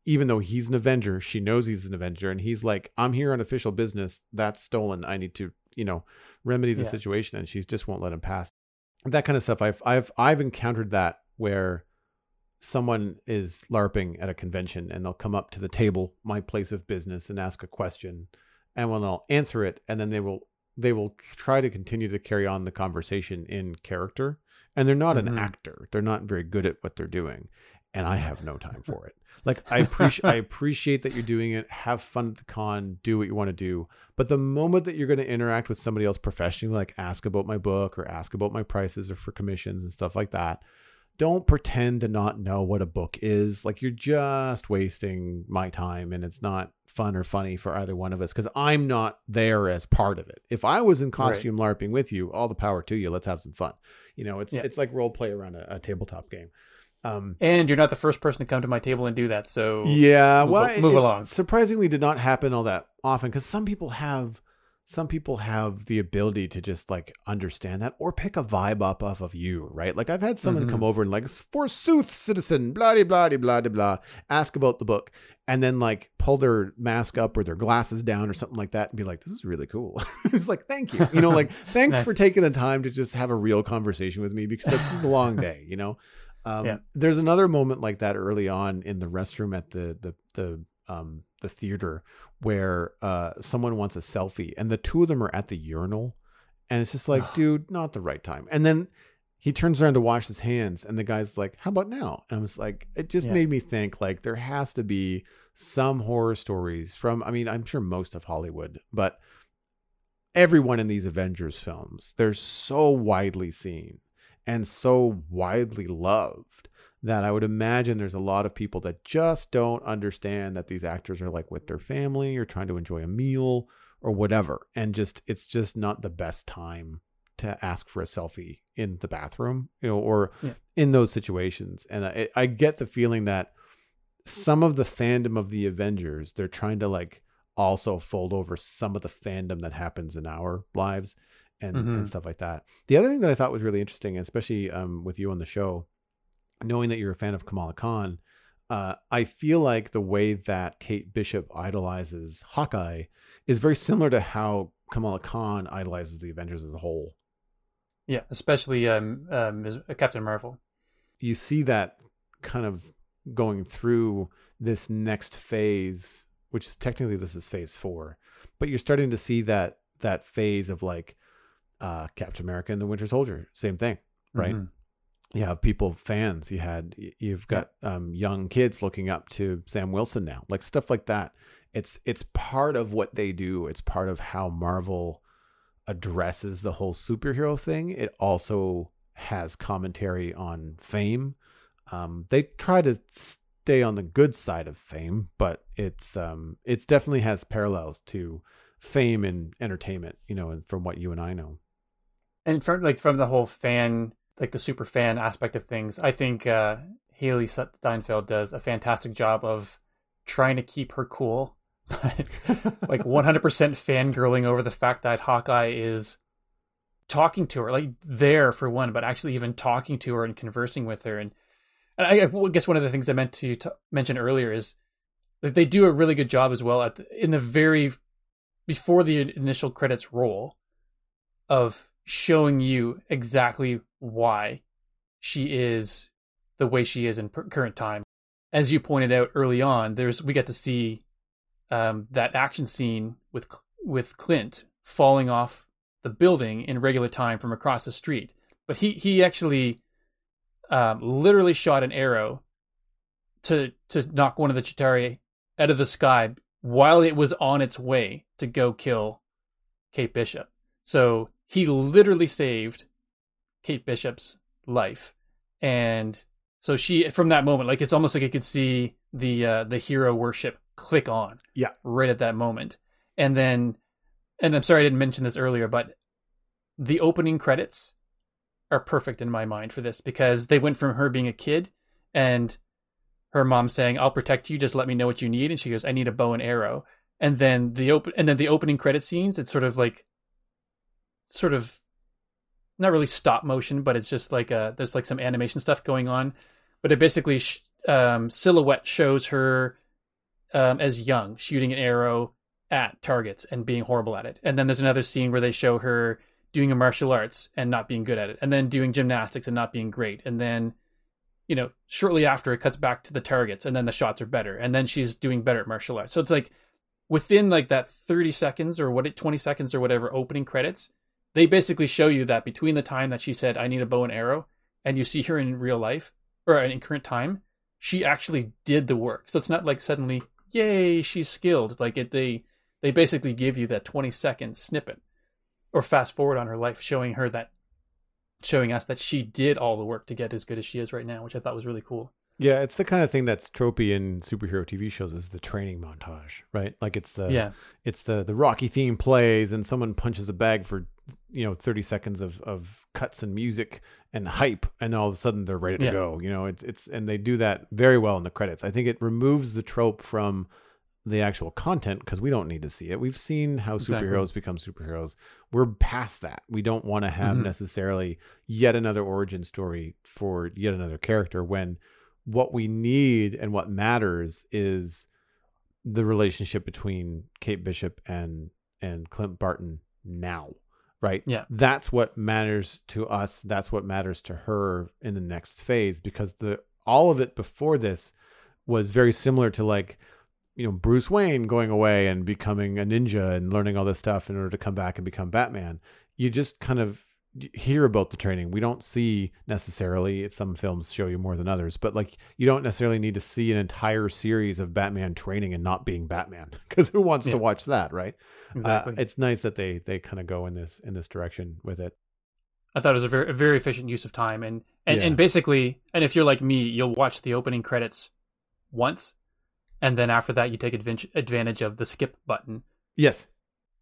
even though he's an Avenger, she knows he's an Avenger and he's like, I'm here on official business. That's stolen. I need to, you know, remedy the yeah. situation. And she just won't let him pass. That kind of stuff. I've, I've, I've encountered that where someone is LARPing at a convention and they'll come up to the table, my place of business, and ask a question. And when I'll answer it, and then they will, they will try to continue to carry on the conversation in character. And they're not mm-hmm. an actor. They're not very good at what they're doing. And I have no time for it. Like I appreciate, I appreciate that you're doing it. Have fun at the con, do what you want to do. But the moment that you're going to interact with somebody else professionally, like ask about my book or ask about my prices or for commissions and stuff like that, don't pretend to not know what a book is. Like you're just wasting my time and it's not fun or funny for either one of us because I'm not there as part of it. If I was in costume right. LARPing with you, all the power to you. Let's have some fun. You know, it's yeah. it's like role play around a, a tabletop game. Um, and you're not the first person to come to my table and do that. So yeah, move, well, move along. Surprisingly did not happen all that often because some people have Some people have the ability to just like understand that or pick a vibe up off of you, right? Like I've had someone mm-hmm. come over and like, forsooth, citizen, blah, de, blah, de, blah, de, blah, ask about the book and then like pull their mask up or their glasses down or something like that and be like, this is really cool. It's like, thank you. You know, like, thanks nice. for taking the time to just have a real conversation with me because this is a long day, you know? Um, yeah. There's another moment like that early on in the restroom at the, the, the, um, the theater where uh, someone wants a selfie and the two of them are at the urinal. And it's just like, dude, not the right time. And then he turns around to wash his hands and the guy's like, how about now? And I was like, it just yeah. made me think like there has to be some horror stories from, I mean, I'm sure most of Hollywood, but everyone in these Avengers films, they're so widely seen and so widely loved that I would imagine there's a lot of people that just don't understand that these actors are like with their family or trying to enjoy a meal or whatever. And just, it's just not the best time to ask for a selfie in the bathroom, you know, or yeah. in those situations. And I, I get the feeling that some of the fandom of the Avengers, they're trying to like also fold over some of the fandom that happens in our lives and, mm-hmm. and stuff like that. The other thing that I thought was really interesting, especially um, with you on the show, knowing that you're a fan of Kamala Khan, uh, I feel like the way that Kate Bishop idolizes Hawkeye is very similar to how Kamala Khan idolizes the Avengers as a whole. Yeah, especially um, um, Captain Marvel. You see that kind of going through this next phase, which is technically this is phase four, but you're starting to see that that phase of like uh, Captain America and the Winter Soldier, same thing, right? Mm-hmm. You have people, fans. You had you've got um, young kids looking up to Sam Wilson now, like stuff like that. It's it's part of what they do. It's part of how Marvel addresses the whole superhero thing. It also has commentary on fame. Um, they try to stay on the good side of fame, but it's um, it's definitely has parallels to fame and entertainment, you know, and from what you and I know. And from like from the whole fan, like the super fan aspect of things, I think uh, Hailee Steinfeld does a fantastic job of trying to keep her cool. Like one hundred percent fangirling over the fact that Hawkeye is talking to her, like there for one, but actually even talking to her and conversing with her. And, and I, I guess one of the things I meant to t- mention earlier is that they do a really good job as well at the, in the very, before the initial credits roll, of showing you exactly why she is the way she is in per- current time. As you pointed out early on, there's, we get to see Um, that action scene with with Clint falling off the building in regular time from across the street, but he he actually um, literally shot an arrow to to knock one of the Chitauri out of the sky while it was on its way to go kill Kate Bishop. So he literally saved Kate Bishop's life, and so she from that moment, like it's almost like you could see the uh, the hero worship click on yeah right at that moment. And then, and I'm sorry I didn't mention this earlier, but the opening credits are perfect in my mind for this, because they went from her being a kid and her mom saying, I'll protect you, just let me know what you need, and she goes, I need a bow and arrow. And then the open and then the opening credit scenes, it's sort of like sort of not really stop motion, but it's just like uh there's like some animation stuff going on, but it basically sh- um silhouette shows her Um, as young, shooting an arrow at targets and being horrible at it. And then there's another scene where they show her doing a martial arts and not being good at it, and then doing gymnastics and not being great. And then, you know, shortly after, it cuts back to the targets, and then the shots are better, and then she's doing better at martial arts. So it's like within like that thirty seconds or what it twenty seconds or whatever opening credits, they basically show you that between the time that she said, I need a bow and arrow, and you see her in real life or in current time, she actually did the work. So it's not like suddenly, yay, she's skilled. Like it, they they basically give you that twenty second snippet or fast forward on her life, showing her that showing us that she did all the work to get as good as she is right now, which I thought was really cool. Yeah, it's the kind of thing that's tropey in superhero T V shows, is the training montage, right? Like it's the yeah. it's the the Rocky theme plays and someone punches a bag for, you know, thirty seconds of of cuts and music and hype, and then all of a sudden they're ready to yeah. go. You know, it's it's and they do that very well in the credits. I think it removes the trope from the actual content, because we don't need to see it. We've seen how exactly. superheroes become superheroes. We're past that. We don't want to have mm-hmm. necessarily yet another origin story for yet another character, when what we need and what matters is the relationship between Kate Bishop and, and Clint Barton now, right? Yeah. That's what matters to us. That's what matters to her in the next phase, because the, all of it before this was very similar to like you know, Bruce Wayne going away and becoming a ninja and learning all this stuff in order to come back and become Batman. You just kind of hear about the training. We don't see necessarily, some films show you more than others, but like, you don't necessarily need to see an entire series of Batman training and not being Batman, because who wants yeah. to watch that, right? Exactly. Uh, it's nice that they they kind of go in this in this direction with it. I thought it was a very, a very efficient use of time, and and, yeah. and basically, and if you're like me, you'll watch the opening credits once, and then after that, you take adv- advantage of the skip button. Yes.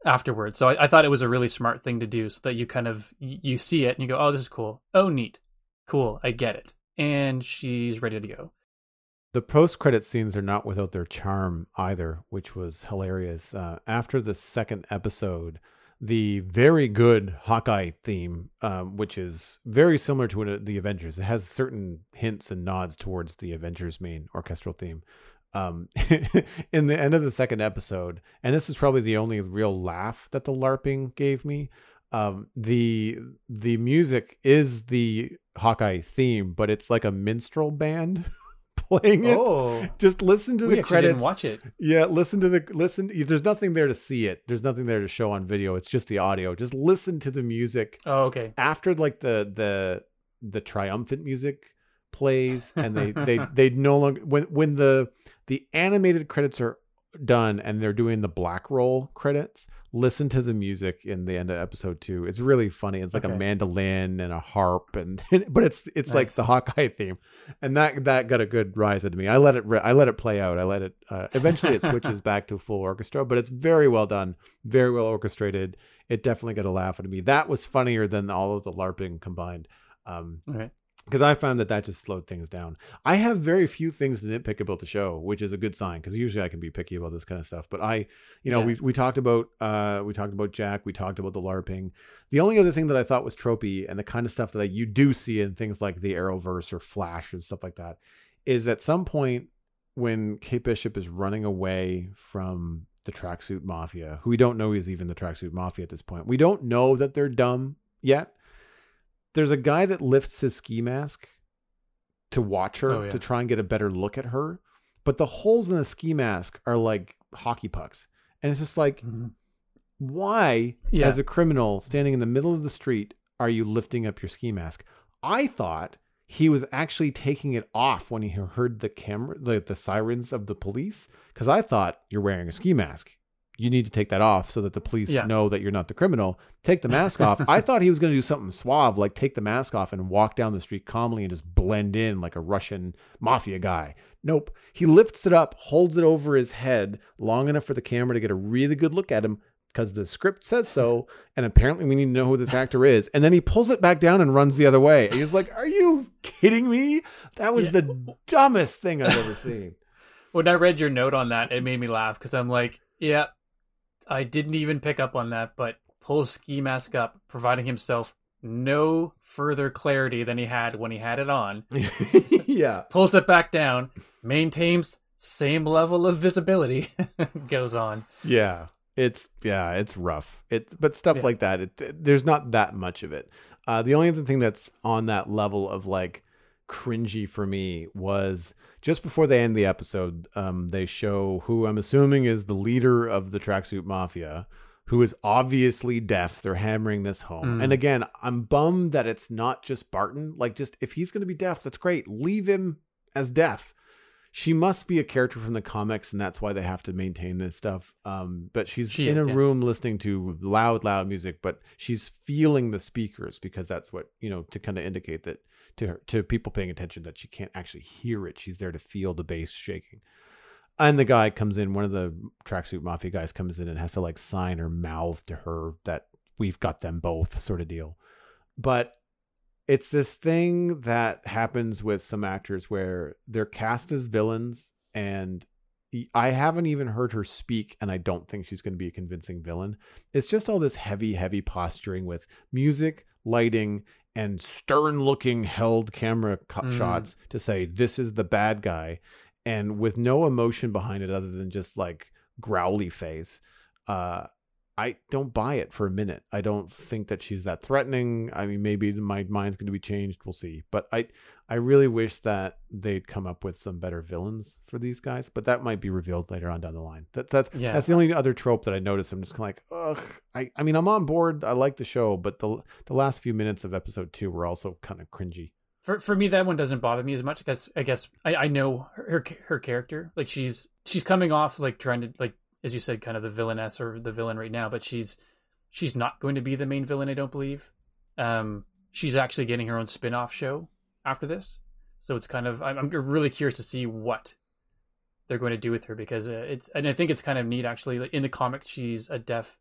Afterwards. So I, I thought it was a really smart thing to do, so that you kind of, you see it and you go, oh, this is cool. Oh, neat. Cool. I get it. And she's ready to go. The post-credit scenes are not without their charm either, which was hilarious. Uh, after the second episode, the very good Hawkeye theme, um, which is very similar to it, the Avengers. It has certain hints and nods towards the Avengers main orchestral theme. Um, in the end of the second episode, and this is probably the only real laugh that the LARPing gave me, um, the the music is the Hawkeye theme, but it's like a minstrel band playing it. Oh, just listen to we the credits. Didn't watch it. Yeah, listen to the listen. There's nothing there to see it. There's nothing there to show on video. It's just the audio. Just listen to the music. Oh, okay. After like the the the triumphant music plays, and they they they no longer, when when the the animated credits are done and they're doing the black roll credits, listen to the music in the end of episode two. It's really funny. It's like okay. a mandolin and a harp, and but it's it's nice. Like the Hawkeye theme, and that that got a good rise out of me. I let it I let it play out. I let it uh, eventually it switches back to full orchestra, but it's very well done, very well orchestrated. It definitely got a laugh out of me. That was funnier than all of the LARPing combined. Um, okay. Because I found that that just slowed things down. I have very few things to nitpick about the show, which is a good sign, because usually I can be picky about this kind of stuff. But I, you know, yeah. we we talked about uh, we talked about Jack, we talked about the LARPing. The only other thing that I thought was tropey, and the kind of stuff that I, you do see in things like the Arrowverse or Flash and stuff like that, is at some point when Kate Bishop is running away from the Tracksuit Mafia, who we don't know is even the Tracksuit Mafia at this point. We don't know that they're dumb yet. There's a guy that lifts his ski mask to watch her, oh, yeah. to try and get a better look at her. But the holes in the ski mask are like hockey pucks. And it's just like, mm-hmm. why, yeah. as a criminal standing in the middle of the street, are you lifting up your ski mask? I thought he was actually taking it off when he heard the camera, the, the sirens of the police. Because I thought, you're wearing a ski mask. You need to take that off so that the police yeah. know that you're not the criminal. Take the mask off. I thought he was going to do something suave, like take the mask off and walk down the street calmly and just blend in like a Russian mafia guy. Nope. He lifts it up, holds it over his head long enough for the camera to get a really good look at him, because the script says so. And apparently we need to know who this actor is. And then he pulls it back down and runs the other way. And he was like, are you kidding me? That was yeah. the dumbest thing I've ever seen. When I read your note on that, it made me laugh, because I'm like, yeah. I didn't even pick up on that, but pulls ski mask up, providing himself no further clarity than he had when he had it on. yeah. Pulls it back down, maintains same level of visibility, goes on. Yeah. It's, yeah, it's rough. It, but stuff yeah. like that, it, it, there's not that much of it. Uh, the only other thing that's on that level of like cringy for me was, just before they end the episode, um, they show who I'm assuming is the leader of the Tracksuit Mafia, who is obviously deaf. They're hammering this home. Mm. And again, I'm bummed that it's not just Barton. Like, just if he's going to be deaf, that's great. Leave him as deaf. She must be a character from the comics, and that's why they have to maintain this stuff. Um, but she's she in is, a yeah. room listening to loud, loud music, but she's feeling the speakers, because that's what, you know, to kind of indicate that to her, to people paying attention, that she can't actually hear it. She's there to feel the bass shaking. And the guy comes in, one of the Tracksuit Mafia guys comes in and has to like sign or mouth to her that we've got them both sort of deal. But it's this thing that happens with some actors where they're cast as villains, and I haven't even heard her speak, and I don't think she's going to be a convincing villain. It's just all this heavy, heavy posturing with music, lighting, and stern-looking held camera co- mm. shots to say, this is the bad guy, and with no emotion behind it other than just like growly face. Uh, I don't buy it for a minute. I don't think that she's that threatening. I mean, maybe my mind's going to be changed. We'll see. But I, I really wish that they'd come up with some better villains for these guys. But that might be revealed later on down the line. That that's yeah. that's the only other trope that I noticed. I'm just kind of like, ugh. I, I mean, I'm on board. I like the show, but the the last few minutes of episode two were also kind of cringy. For for me, that one doesn't bother me as much because I guess I, I know her, her her character. Like she's she's coming off like trying to like. As you said, kind of the villainess or the villain right now, but she's she's not going to be the main villain, I don't believe. Um, she's actually getting her own spin-off show after this, so it's kind of I'm, I'm really curious to see what they're going to do with her because uh, it's and I think it's kind of neat actually. In the comic, she's a deaf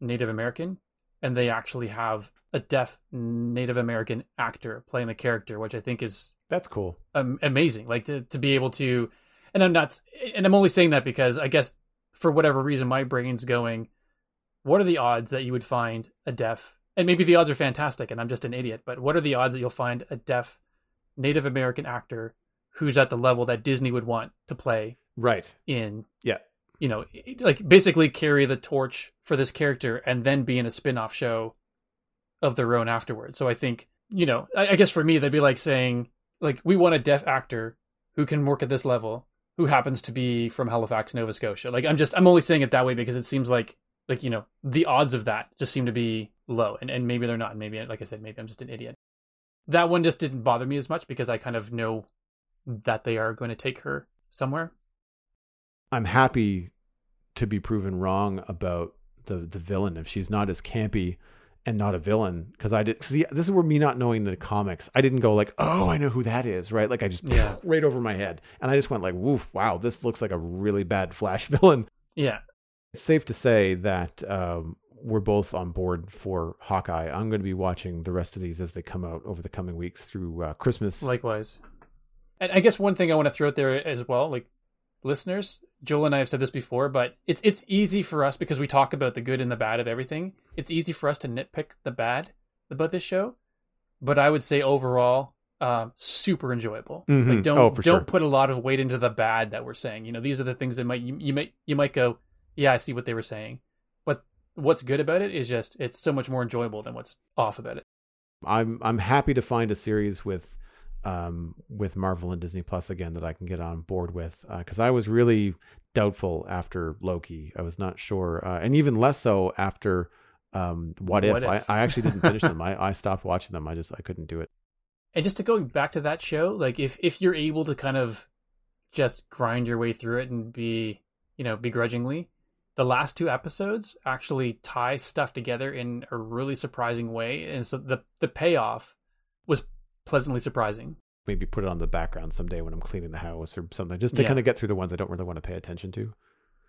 Native American, and they actually have a deaf Native American actor playing the character, which I think is that's cool, um, amazing. Like to to be able to, and I'm not, and I'm only saying that because I guess. For whatever reason, my brain's going, what are the odds that you would find a deaf, and maybe the odds are fantastic and I'm just an idiot, but what are the odds that you'll find a deaf Native American actor who's at the level that Disney would want to play right in, yeah, you know, like basically carry the torch for this character and then be in a spin-off show of their own afterwards. So I think, you know, I, I guess for me, that'd be like saying, like, we want a deaf actor who can work at this level, who happens to be from Halifax, Nova Scotia. Like, I'm just, I'm only saying it that way because it seems like, like, you know, the odds of that just seem to be low. And, and maybe they're not. And maybe, like I said, maybe I'm just an idiot. That one just didn't bother me as much because I kind of know that they are going to take her somewhere. I'm happy to be proven wrong about the, the villain. If she's not as campy and not a villain, because I did see this is where me not knowing the comics, I didn't go like, oh, I know who that is, right? Like I just yeah. pff, right over my head, and I just went like, woof, wow, this looks like a really bad Flash villain. Yeah, it's safe to say that um, we're both on board for Hawkeye. I'm going to be watching the rest of these as they come out over the coming weeks through uh, Christmas. Likewise, and I guess one thing I want to throw out there as well, like listeners, Joel and I have said this before, but it's it's easy for us because we talk about the good and the bad of everything. It's easy for us to nitpick the bad about this show, but I would say overall, um, super enjoyable. Mm-hmm. Like don't oh, for don't sure. put a lot of weight into the bad that we're saying. You know, these are the things that might you, you might you might go, yeah, I see what they were saying, but what's good about it is just it's so much more enjoyable than what's off about it. I'm I'm happy to find a series with. Um, with Marvel and Disney Plus again that I can get on board with because uh, I was really doubtful after Loki. I was not sure, uh, and even less so after um, What, what If. if. I, I actually didn't finish them. I, I stopped watching them. I just I couldn't do it. And just to go back to that show, like if if you're able to kind of just grind your way through it and be you know begrudgingly, the last two episodes actually tie stuff together in a really surprising way, and so the the payoff was. Pleasantly surprising. Maybe put it on the background someday when I'm cleaning the house or something, just to yeah. kind of get through the ones I don't really want to pay attention to.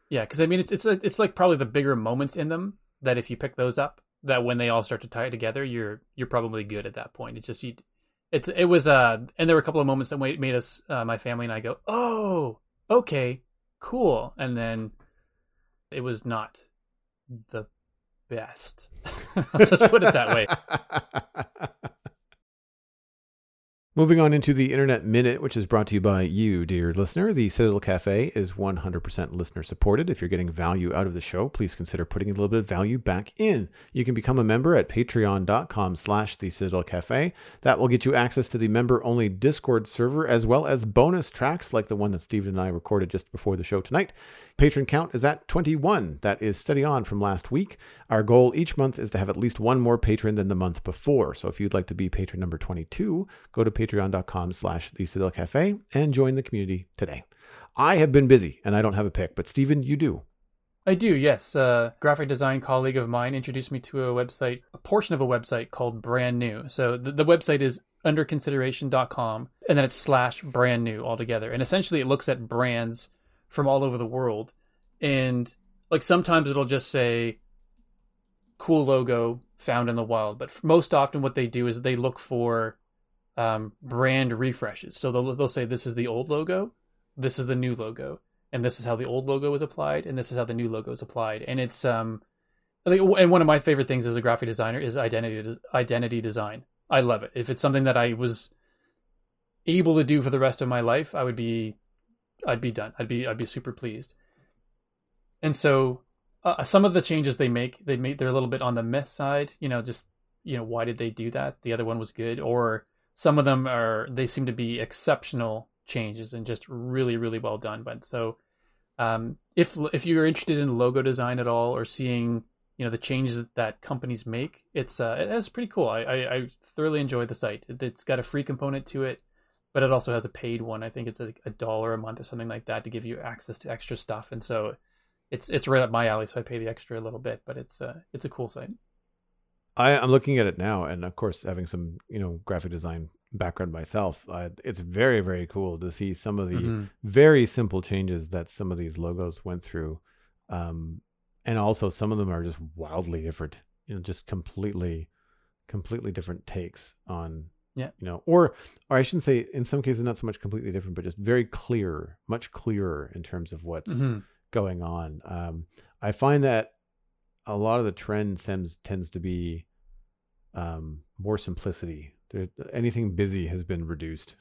Yeah, because I mean, it's it's it's like probably the bigger moments in them that if you pick those up, that when they all start to tie together, you're you're probably good at that point. It's just you, it's it was uh, and there were a couple of moments that made us, uh, my family and I, go, oh, okay, cool, and then it was not the best. Let's just put it that way. Moving on into the Internet Minute, which is brought to you by you, dear listener. The Citadel Cafe is one hundred percent listener supported. If you're getting value out of the show, please consider putting a little bit of value back in. You can become a member at patreon.com slash the Citadel Cafe. That will get you access to the member-only Discord server, as well as bonus tracks like the one that Steven and I recorded just before the show tonight. Patron count is at twenty-one. That is steady on from last week. Our goal each month is to have at least one more patron than the month before. So if you'd like to be patron number twenty-two, go to patreon.com slash the Citadel Cafe and join the community today. I have been busy and I don't have a pick, but Steven, you do. I do, yes. A graphic design colleague of mine introduced me to a website, a portion of a website called Brand New. So the, the website is underconsideration dot com and then it's slash brand new altogether. And essentially it looks at brands from all over the world. And like sometimes it'll just say cool logo found in the wild. But most often what they do is they look for um, brand refreshes. So they'll, they'll say, this is the old logo. This is the new logo. And this is how the old logo is applied. And this is how the new logo is applied. And it's, um, and one of my favorite things as a graphic designer is identity, identity design. I love it. If it's something that I was able to do for the rest of my life, I would be, I'd be done. I'd be, I'd be super pleased. And so uh, some of the changes they make, they made they're a little bit on the meh side. You know, just you know, why did they do that? The other one was good. Or some of them are they seem to be exceptional changes and just really, really well done. But so, um, if if you're interested in logo design at all, or seeing you know the changes that companies make, it's uh, it's pretty cool. I, I I thoroughly enjoy the site. It's got a free component to it, but it also has a paid one. I think it's like a dollar a month or something like that to give you access to extra stuff. And so it's it's right up my alley. So I pay the extra a little bit, but it's uh, it's a cool site. I, I'm looking at it now. And of course, having some, you know, graphic design background myself, uh, it's very, very cool to see some of the mm-hmm. very simple changes that some of these logos went through. Um, and also some of them are just wildly different, you know, just completely, completely different takes on Yeah. You know, or, or I shouldn't say in some cases, not so much completely different, but just very clear, much clearer in terms of what's mm-hmm. going on. Um, I find that a lot of the trend tends, tends to be um, more simplicity. There, anything busy has been reduced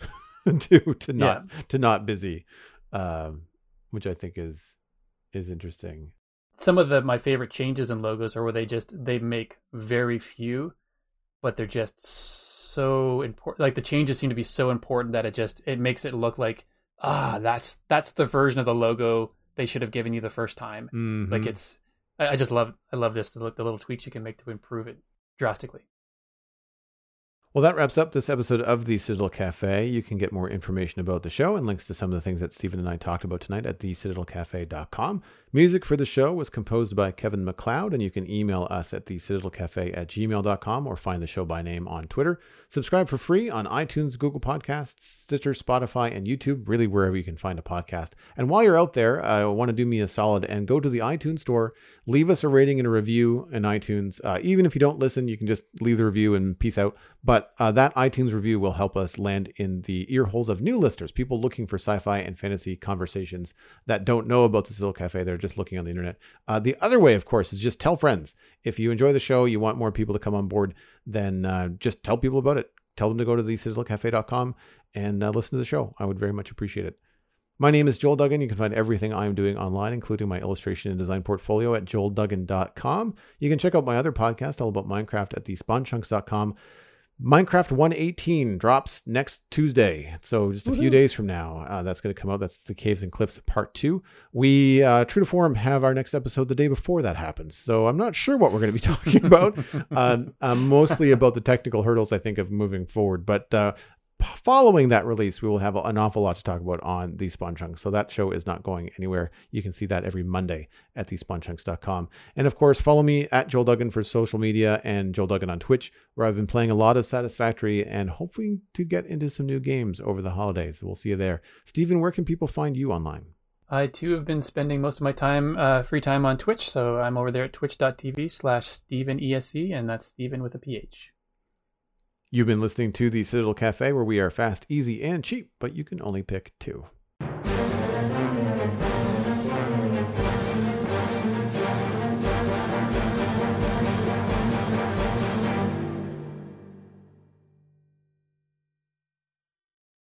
to, to not, yeah. to not busy, um, which I think is, is interesting. Some of the, my favorite changes in logos are where they just, they make very few, but they're just so so important. Like the changes seem to be so important that it just it makes it look like ah that's that's the version of the logo they should have given you the first time. Mm-hmm. Like it's I, I just love I love this the, the little tweaks you can make to improve it drastically. Well, that wraps up this episode of the Citadel Cafe. You can get more information about the show and links to some of the things that Steven and I talked about tonight at the citadel cafe dot com. Music for the show was composed by Kevin MacLeod, and you can email us at the citadel cafe at gmail dot com or find the show by name on Twitter. Subscribe for free on iTunes, Google Podcasts, Stitcher, Spotify, and YouTube, really wherever you can find a podcast. And while you're out there, I want to do me a solid and go to the iTunes store, leave us a rating and a review in iTunes. Uh, even if you don't listen, you can just leave the review and peace out. But Uh, that iTunes review will help us land in the ear holes of new listeners, people looking for sci-fi and fantasy conversations that don't know about the Citadel Cafe. They're just looking on the internet. Uh, the other way, of course, is just tell friends. If you enjoy the show, you want more people to come on board, then uh, just tell people about it. Tell them to go to the citadel cafe dot com and uh, listen to the show. I would very much appreciate it. My name is Joel Duggan. You can find everything I'm doing online, including my illustration and design portfolio at joel duggan dot com. You can check out my other podcast, all about Minecraft, at the spawn chunks dot com. Minecraft one eighteen drops next Tuesday, so just a Woo-hoo. few days from now. Uh, that's going to come out. That's the Caves and Cliffs Part Two. We, uh, true to form, have our next episode the day before that happens. So I'm not sure what we're going to be talking about. uh, uh, mostly about the technical hurdles, I think, of moving forward. But uh, following that release, we will have an awful lot to talk about on the Spawn Chunks. So that show is not going anywhere. You can see that every Monday at the spawn chunks dot com. And of course, follow me at Joel Duggan for social media and Joel Duggan on Twitch, where I've been playing a lot of Satisfactory and hoping to get into some new games over the holidays. So we'll see you there. Steven, where can people find you online? I too have been spending most of my time, uh, free time on Twitch. So I'm over there at twitch dot t v slash Steven E S C, and that's Steven with a P H. You've been listening to the Citadel Cafe, where we are fast, easy, and cheap, but you can only pick two.